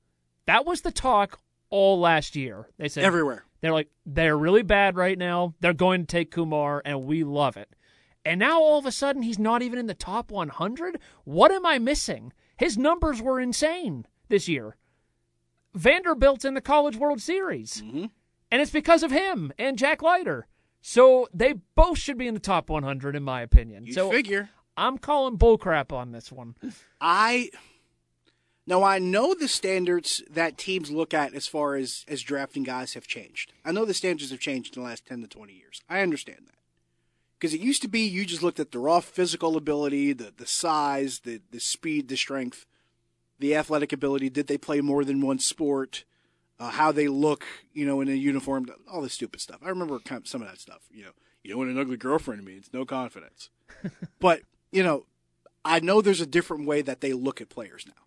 That was the talk all last year. They said everywhere. They're like, they're really bad right now. They're going to take Kumar, and we love it. And now all of a sudden, he's not even in the top 100? What am I missing? His numbers were insane this year. Vanderbilt's in the College World Series. Mm-hmm. And it's because of him and Jack Leiter. So they both should be in the top 100, in my opinion. You so figure. I'm calling bullcrap on this one. I know the standards that teams look at as far as drafting guys have changed. I know the standards have changed in the last 10 to 20 years. I understand that. Because it used to be you just looked at the raw physical ability, the size, the speed, the strength, the athletic ability. Did they play more than one sport? How they look, in a uniform. All this stupid stuff. I remember some of that stuff. You don't want an ugly girlfriend means no confidence. But... I know there's a different way that they look at players now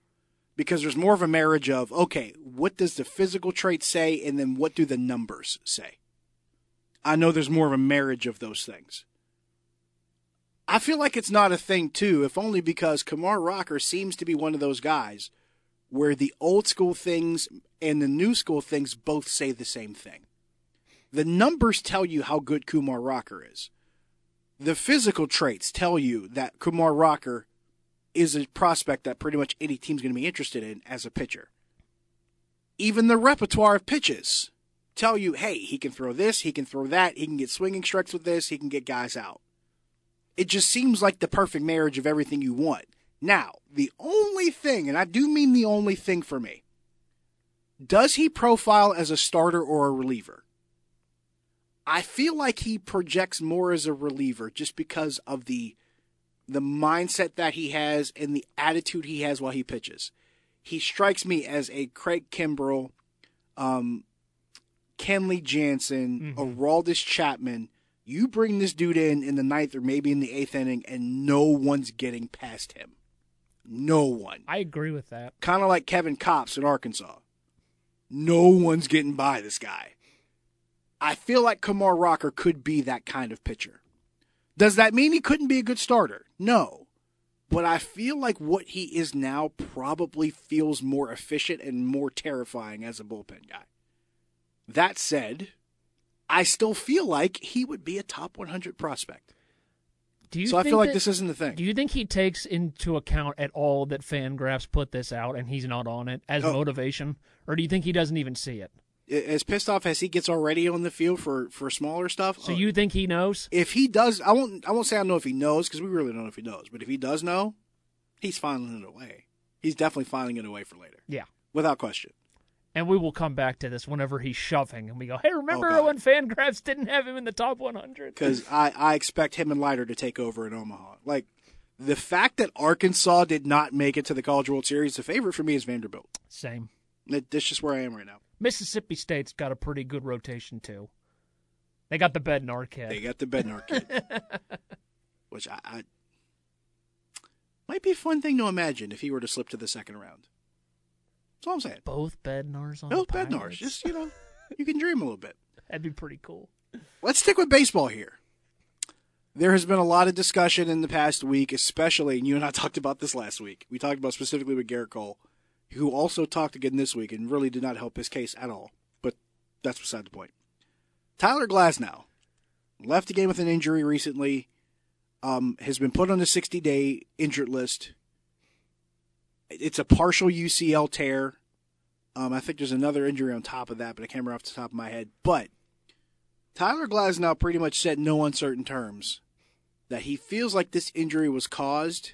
because there's more of a marriage of, okay, what does the physical trait say and then what do the numbers say? I know there's more of a marriage of those things. I feel like it's not a thing, too, if only because Kamar Rocker seems to be one of those guys where the old school things and the new school things both say the same thing. The numbers tell you how good Kamar Rocker is. The physical traits tell you that Kamar Rocker is a prospect that pretty much any team's going to be interested in as a pitcher. Even the repertoire of pitches tell you, hey, he can throw this, he can throw that, he can get swinging strikes with this, he can get guys out. It just seems like the perfect marriage of everything you want. Now, the only thing, and I do mean the only thing for me, does he profile as a starter or a reliever? I feel like he projects more as a reliever just because of the mindset that he has and the attitude he has while he pitches. He strikes me as a Craig Kimbrell, Kenley Jansen, Aroldis Chapman. You bring this dude in the ninth or maybe in the eighth inning, and no one's getting past him. No one. I agree with that. Kind of like Kevin Copps in Arkansas. No one's getting by this guy. I feel like Kamar Rocker could be that kind of pitcher. Does that mean he couldn't be a good starter? No. But I feel like what he is now probably feels more efficient and more terrifying as a bullpen guy. That said, I still feel like he would be a top 100 prospect. So I feel like this isn't the thing. Do you think he takes into account at all that Fangraphs put this out and he's not on it as motivation? Or do you think he doesn't even see it? As pissed off as he gets already on the field for smaller stuff. So you think he knows? If he does, I won't say I know if he knows because we really don't know if he knows. But if he does know, he's filing it away. He's definitely filing it away for later. Yeah. Without question. And we will come back to this whenever he's shoving. And we go, hey, remember when Fangraphs didn't have him in the top 100? Because I expect him and Leiter to take over in Omaha. Like, the fact that Arkansas did not make it to the College World Series, the favorite for me is Vanderbilt. Same. That's just where I am right now. Mississippi State's got a pretty good rotation, too. They got the Bednar kid. Which I might be a fun thing to imagine if he were to slip to the second round. That's all I'm saying. Both Bednars on the Pirates. Both Bednars. Just, you know, you can dream a little bit. That'd be pretty cool. Let's stick with baseball here. There has been a lot of discussion in the past week, especially, and you and I talked about this last week. We talked about specifically with Garrett Cole, who also talked again this week and really did not help his case at all. But that's beside the point. Tyler Glasnow left the game with an injury recently, has been put on the 60-day injured list. It's a partial UCL tear. I think there's another injury on top of that, but I can't remember off the top of my head. But Tyler Glasnow pretty much said in no uncertain terms that he feels like this injury was caused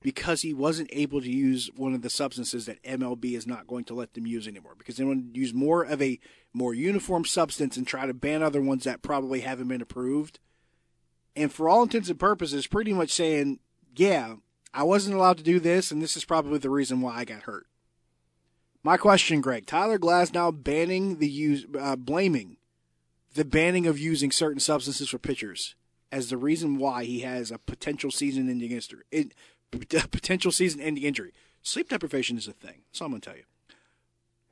because he wasn't able to use one of the substances that MLB is not going to let them use anymore. Because they want to use more of a more uniform substance and try to ban other ones that probably haven't been approved. And for all intents and purposes, pretty much saying, yeah, I wasn't allowed to do this, and this is probably the reason why I got hurt. My question, Greg, Tyler Glasnow banning the blaming the banning of using certain substances for pitchers as the reason why he has a potential season-ending injury. Sleep deprivation is a thing, so I'm going to tell you.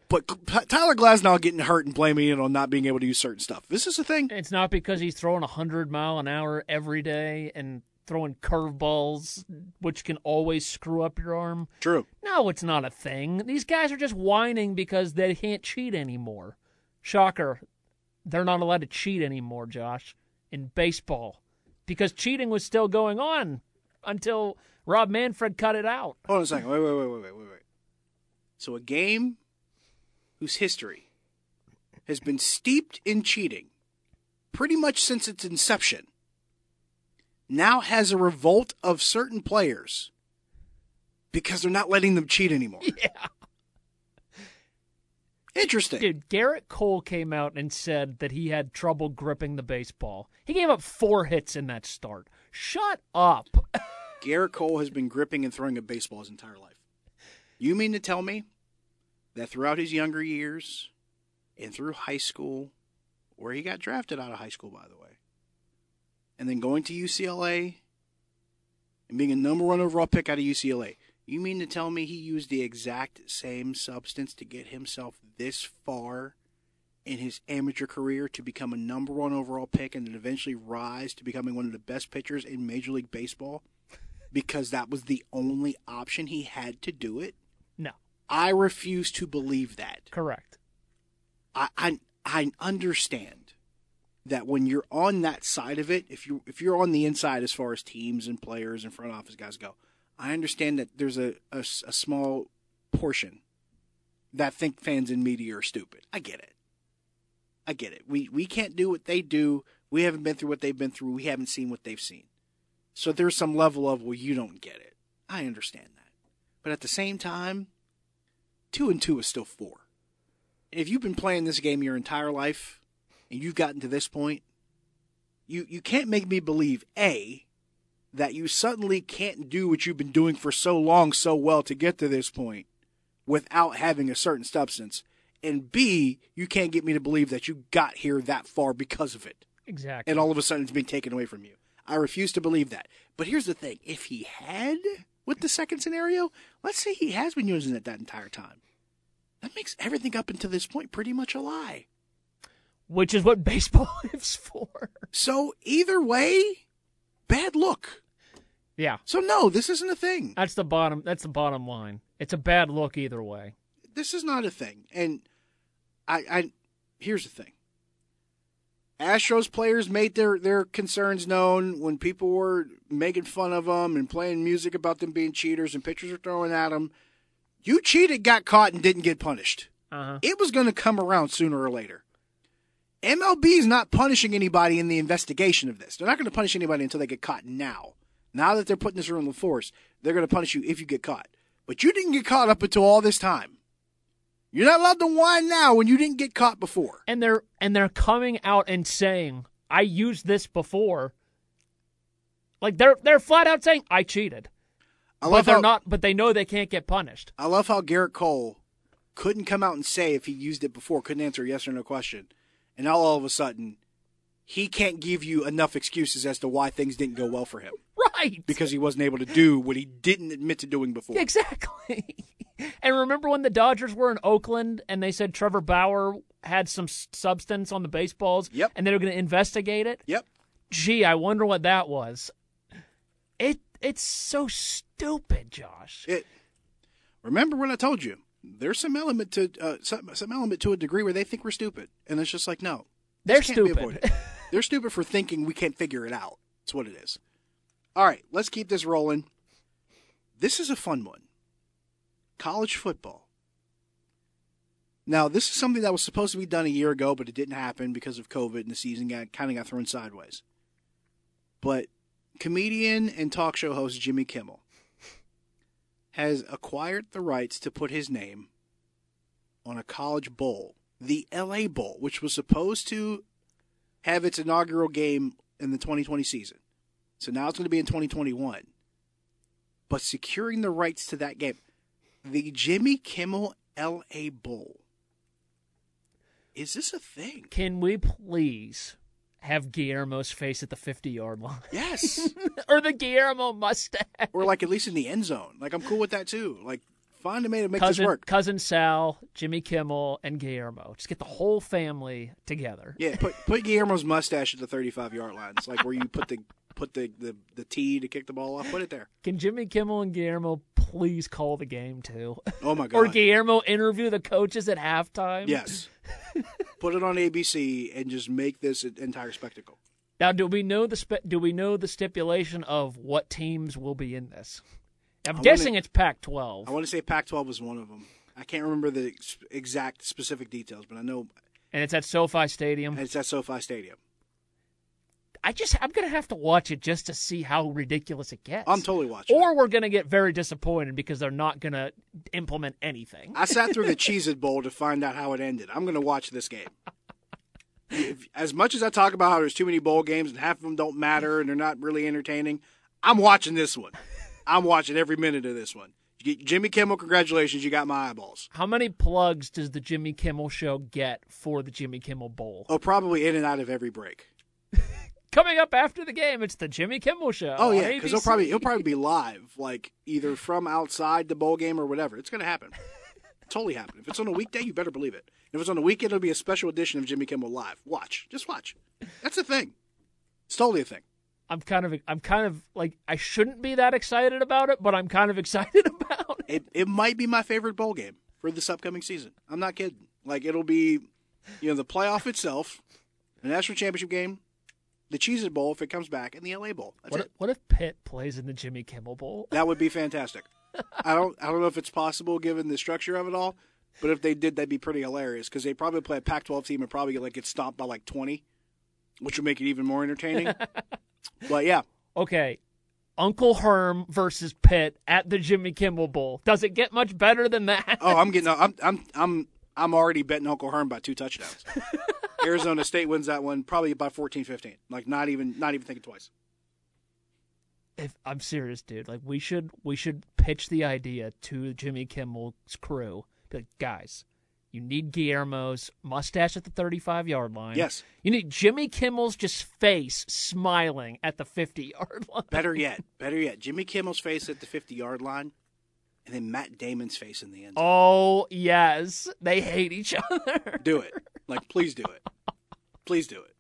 But Tyler Glasnow getting hurt and blaming it on not being able to use certain stuff. This is a thing. It's not because he's throwing 100-mile-an-hour every day and throwing curveballs, which can always screw up your arm. True. No, it's not a thing. These guys are just whining because they can't cheat anymore. Shocker. They're not allowed to cheat anymore, Josh, in baseball. Because cheating was still going on until Rob Manfred cut it out. Hold on a second. Wait. So a game whose history has been steeped in cheating pretty much since its inception now has a revolt of certain players because they're not letting them cheat anymore. Yeah. Interesting. Dude, Garrett Cole came out and said that he had trouble gripping the baseball. He gave up 4 hits in that start. Shut up. Garrett Cole has been gripping and throwing a baseball his entire life. You mean to tell me that throughout his younger years and through high school, where he got drafted out of high school, by the way, and then going to UCLA and being a number 1 overall pick out of UCLA. You mean to tell me he used the exact same substance to get himself this far in his amateur career to become a number 1 overall pick and then eventually rise to becoming one of the best pitchers in Major League Baseball because that was the only option he had to do it? No. I refuse to believe that. Correct. I understand that when you're on that side of it, if you're on the inside as far as teams and players and front office guys go, I understand that there's a small portion that think fans and media are stupid. I get it. We can't do what they do. We haven't been through what they've been through. We haven't seen what they've seen. So there's some level of, well, you don't get it. I understand that. But at the same time, 2 and 2 is still 4. And if you've been playing this game your entire life, and you've gotten to this point, you can't make me believe, A, that you suddenly can't do what you've been doing for so long so well to get to this point, without having a certain substance. And B, you can't get me to believe that you got here that far because of it. Exactly. And all of a sudden it's being taken away from you. I refuse to believe that. But here's the thing. If he had, with the second scenario, let's say he has been using it that entire time. That makes everything up until this point pretty much a lie. Which is what baseball is for. So either way, bad look. Yeah. So no, this isn't a thing. That's the bottom line. It's a bad look either way. This is not a thing. And I here's the thing. Astros players made their concerns known when people were making fun of them and playing music about them being cheaters and pitchers were throwing at them. You cheated, got caught, and didn't get punished. Uh-huh. It was going to come around sooner or later. MLB is not punishing anybody in the investigation of this. They're not going to punish anybody until they get caught now. Now that they're putting this around the force, they're going to punish you if you get caught. But you didn't get caught up until all this time. You're not allowed to whine now when you didn't get caught before. And they're coming out and saying, I used this before. Like they're flat out saying, I cheated. But they know they can't get punished. I love how Garrett Cole couldn't come out and say if he used it before, couldn't answer a yes or no question. And now all of a sudden, he can't give you enough excuses as to why things didn't go well for him. Right. Because he wasn't able to do what he didn't admit to doing before. Exactly. And remember when the Dodgers were in Oakland and they said Trevor Bauer had some substance on the baseballs? Yep. And they were going to investigate it? Yep. Gee, I wonder what that was. It's so stupid, Josh. Remember when I told you there's some element to a degree where they think we're stupid, and it's just like no, they're stupid. They're stupid for thinking we can't figure it out. That's what it is. All right, let's keep this rolling. This is a fun one. College football. Now, this is something that was supposed to be done a year ago, but it didn't happen because of COVID, and the season got thrown sideways. But comedian and talk show host Jimmy Kimmel has acquired the rights to put his name on a college bowl, the LA Bowl, which was supposed to have its inaugural game in the 2020 season. So now it's going to be in 2021. But securing the rights to that game, the Jimmy Kimmel LA Bowl, is this a thing? Can we please have Guillermo's face at the 50-yard line? Yes. Or the Guillermo mustache. Or, like, at least in the end zone. Like, I'm cool with that, too. Like, find a way to make this work. Cousin Sal, Jimmy Kimmel, and Guillermo. Just get the whole family together. Yeah, put Guillermo's mustache at the 35-yard line. It's like where you put the tee to kick the ball off. Put it there. Can Jimmy Kimmel and Guillermo please call the game, too? Oh, my God. Or Guillermo interview the coaches at halftime? Yes. Put it on ABC and just make this an entire spectacle. Now, do we know the stipulation of what teams will be in this? I'm guessing it's Pac-12. I want to say Pac-12 is one of them. I can't remember the exact specific details, but I know. And it's at SoFi Stadium. I'm going to have to watch it just to see how ridiculous it gets. I'm totally watching. Or we're going to get very disappointed because they're not going to implement anything. I sat through the Cheez-It Bowl to find out how it ended. I'm going to watch this game. As much as I talk about how there's too many bowl games and half of them don't matter and they're not really entertaining, I'm watching this one. I'm watching every minute of this one. Jimmy Kimmel, congratulations. You got my eyeballs. How many plugs does the Jimmy Kimmel Show get for the Jimmy Kimmel Bowl? Oh, probably in and out of every break. Coming up after the game, it's the Jimmy Kimmel Show. Oh, yeah, because he'll probably be live, like either from outside the bowl game or whatever. It's going to happen. Totally happen. If it's on a weekday, you better believe it. If it's on a weekend, it'll be a special edition of Jimmy Kimmel Live. Watch. Just watch. That's a thing. It's totally a thing. I'm kind of like, I shouldn't be that excited about it, but I'm kind of excited about it. It might be my favorite bowl game for this upcoming season. I'm not kidding. Like, it'll be, the playoff itself, the national championship game, the Cheez-It Bowl, if it comes back, and the LA Bowl. What if Pitt plays in the Jimmy Kimmel Bowl? That would be fantastic. I don't know if it's possible given the structure of it all, but if they did, that'd be pretty hilarious because they'd probably play a Pac-12 team and probably get stomped by 20, which would make it even more entertaining. But yeah. Okay. Uncle Herm versus Pitt at the Jimmy Kimmel Bowl. Does it get much better than that? Oh, I'm already betting Uncle Herm by 2 touchdowns. Arizona State wins that one probably by 14-15. Like, not even thinking twice. if I'm serious, dude, like we should pitch the idea to Jimmy Kimmel's crew. Be like, guys, you need Guillermo's mustache at the 35-yard line. Yes. You need Jimmy Kimmel's just face smiling at the 50-yard line. Better yet, Jimmy Kimmel's face at the 50-yard line, and then Matt Damon's face in the end zone. Oh, yes. They hate each other. Do it. Like, please do it. Please do it.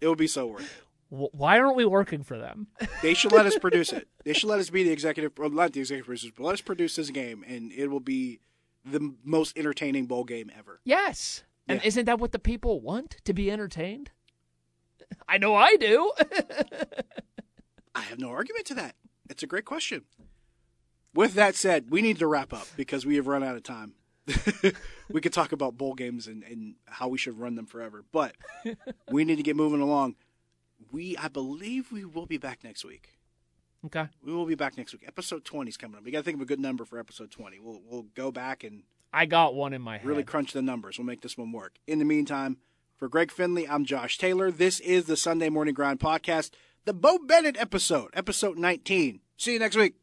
It would be so worth it. Why aren't we working for them? They should let us produce it. They should let us be the executive, or not the executive producers, but let us produce this game, and it will be the most entertaining bowl game ever. Yes. Yeah. And isn't that what the people want, to be entertained? I know I do. I have no argument to that. It's a great question. With that said, we need to wrap up because we have run out of time. We could talk about bowl games and how we should run them forever, but we need to get moving along. I believe we will be back next week. Okay. We will be back next week. Episode 20 is coming up. We got to think of a good number for episode 20. We'll go back and I got one in my head. Really crunch the numbers. We'll make this one work. In the meantime, for Greg Finley, I'm Josh Taylor. This is the Sunday Morning Grind Podcast, the Bo Bennett episode, episode 19. See you next week.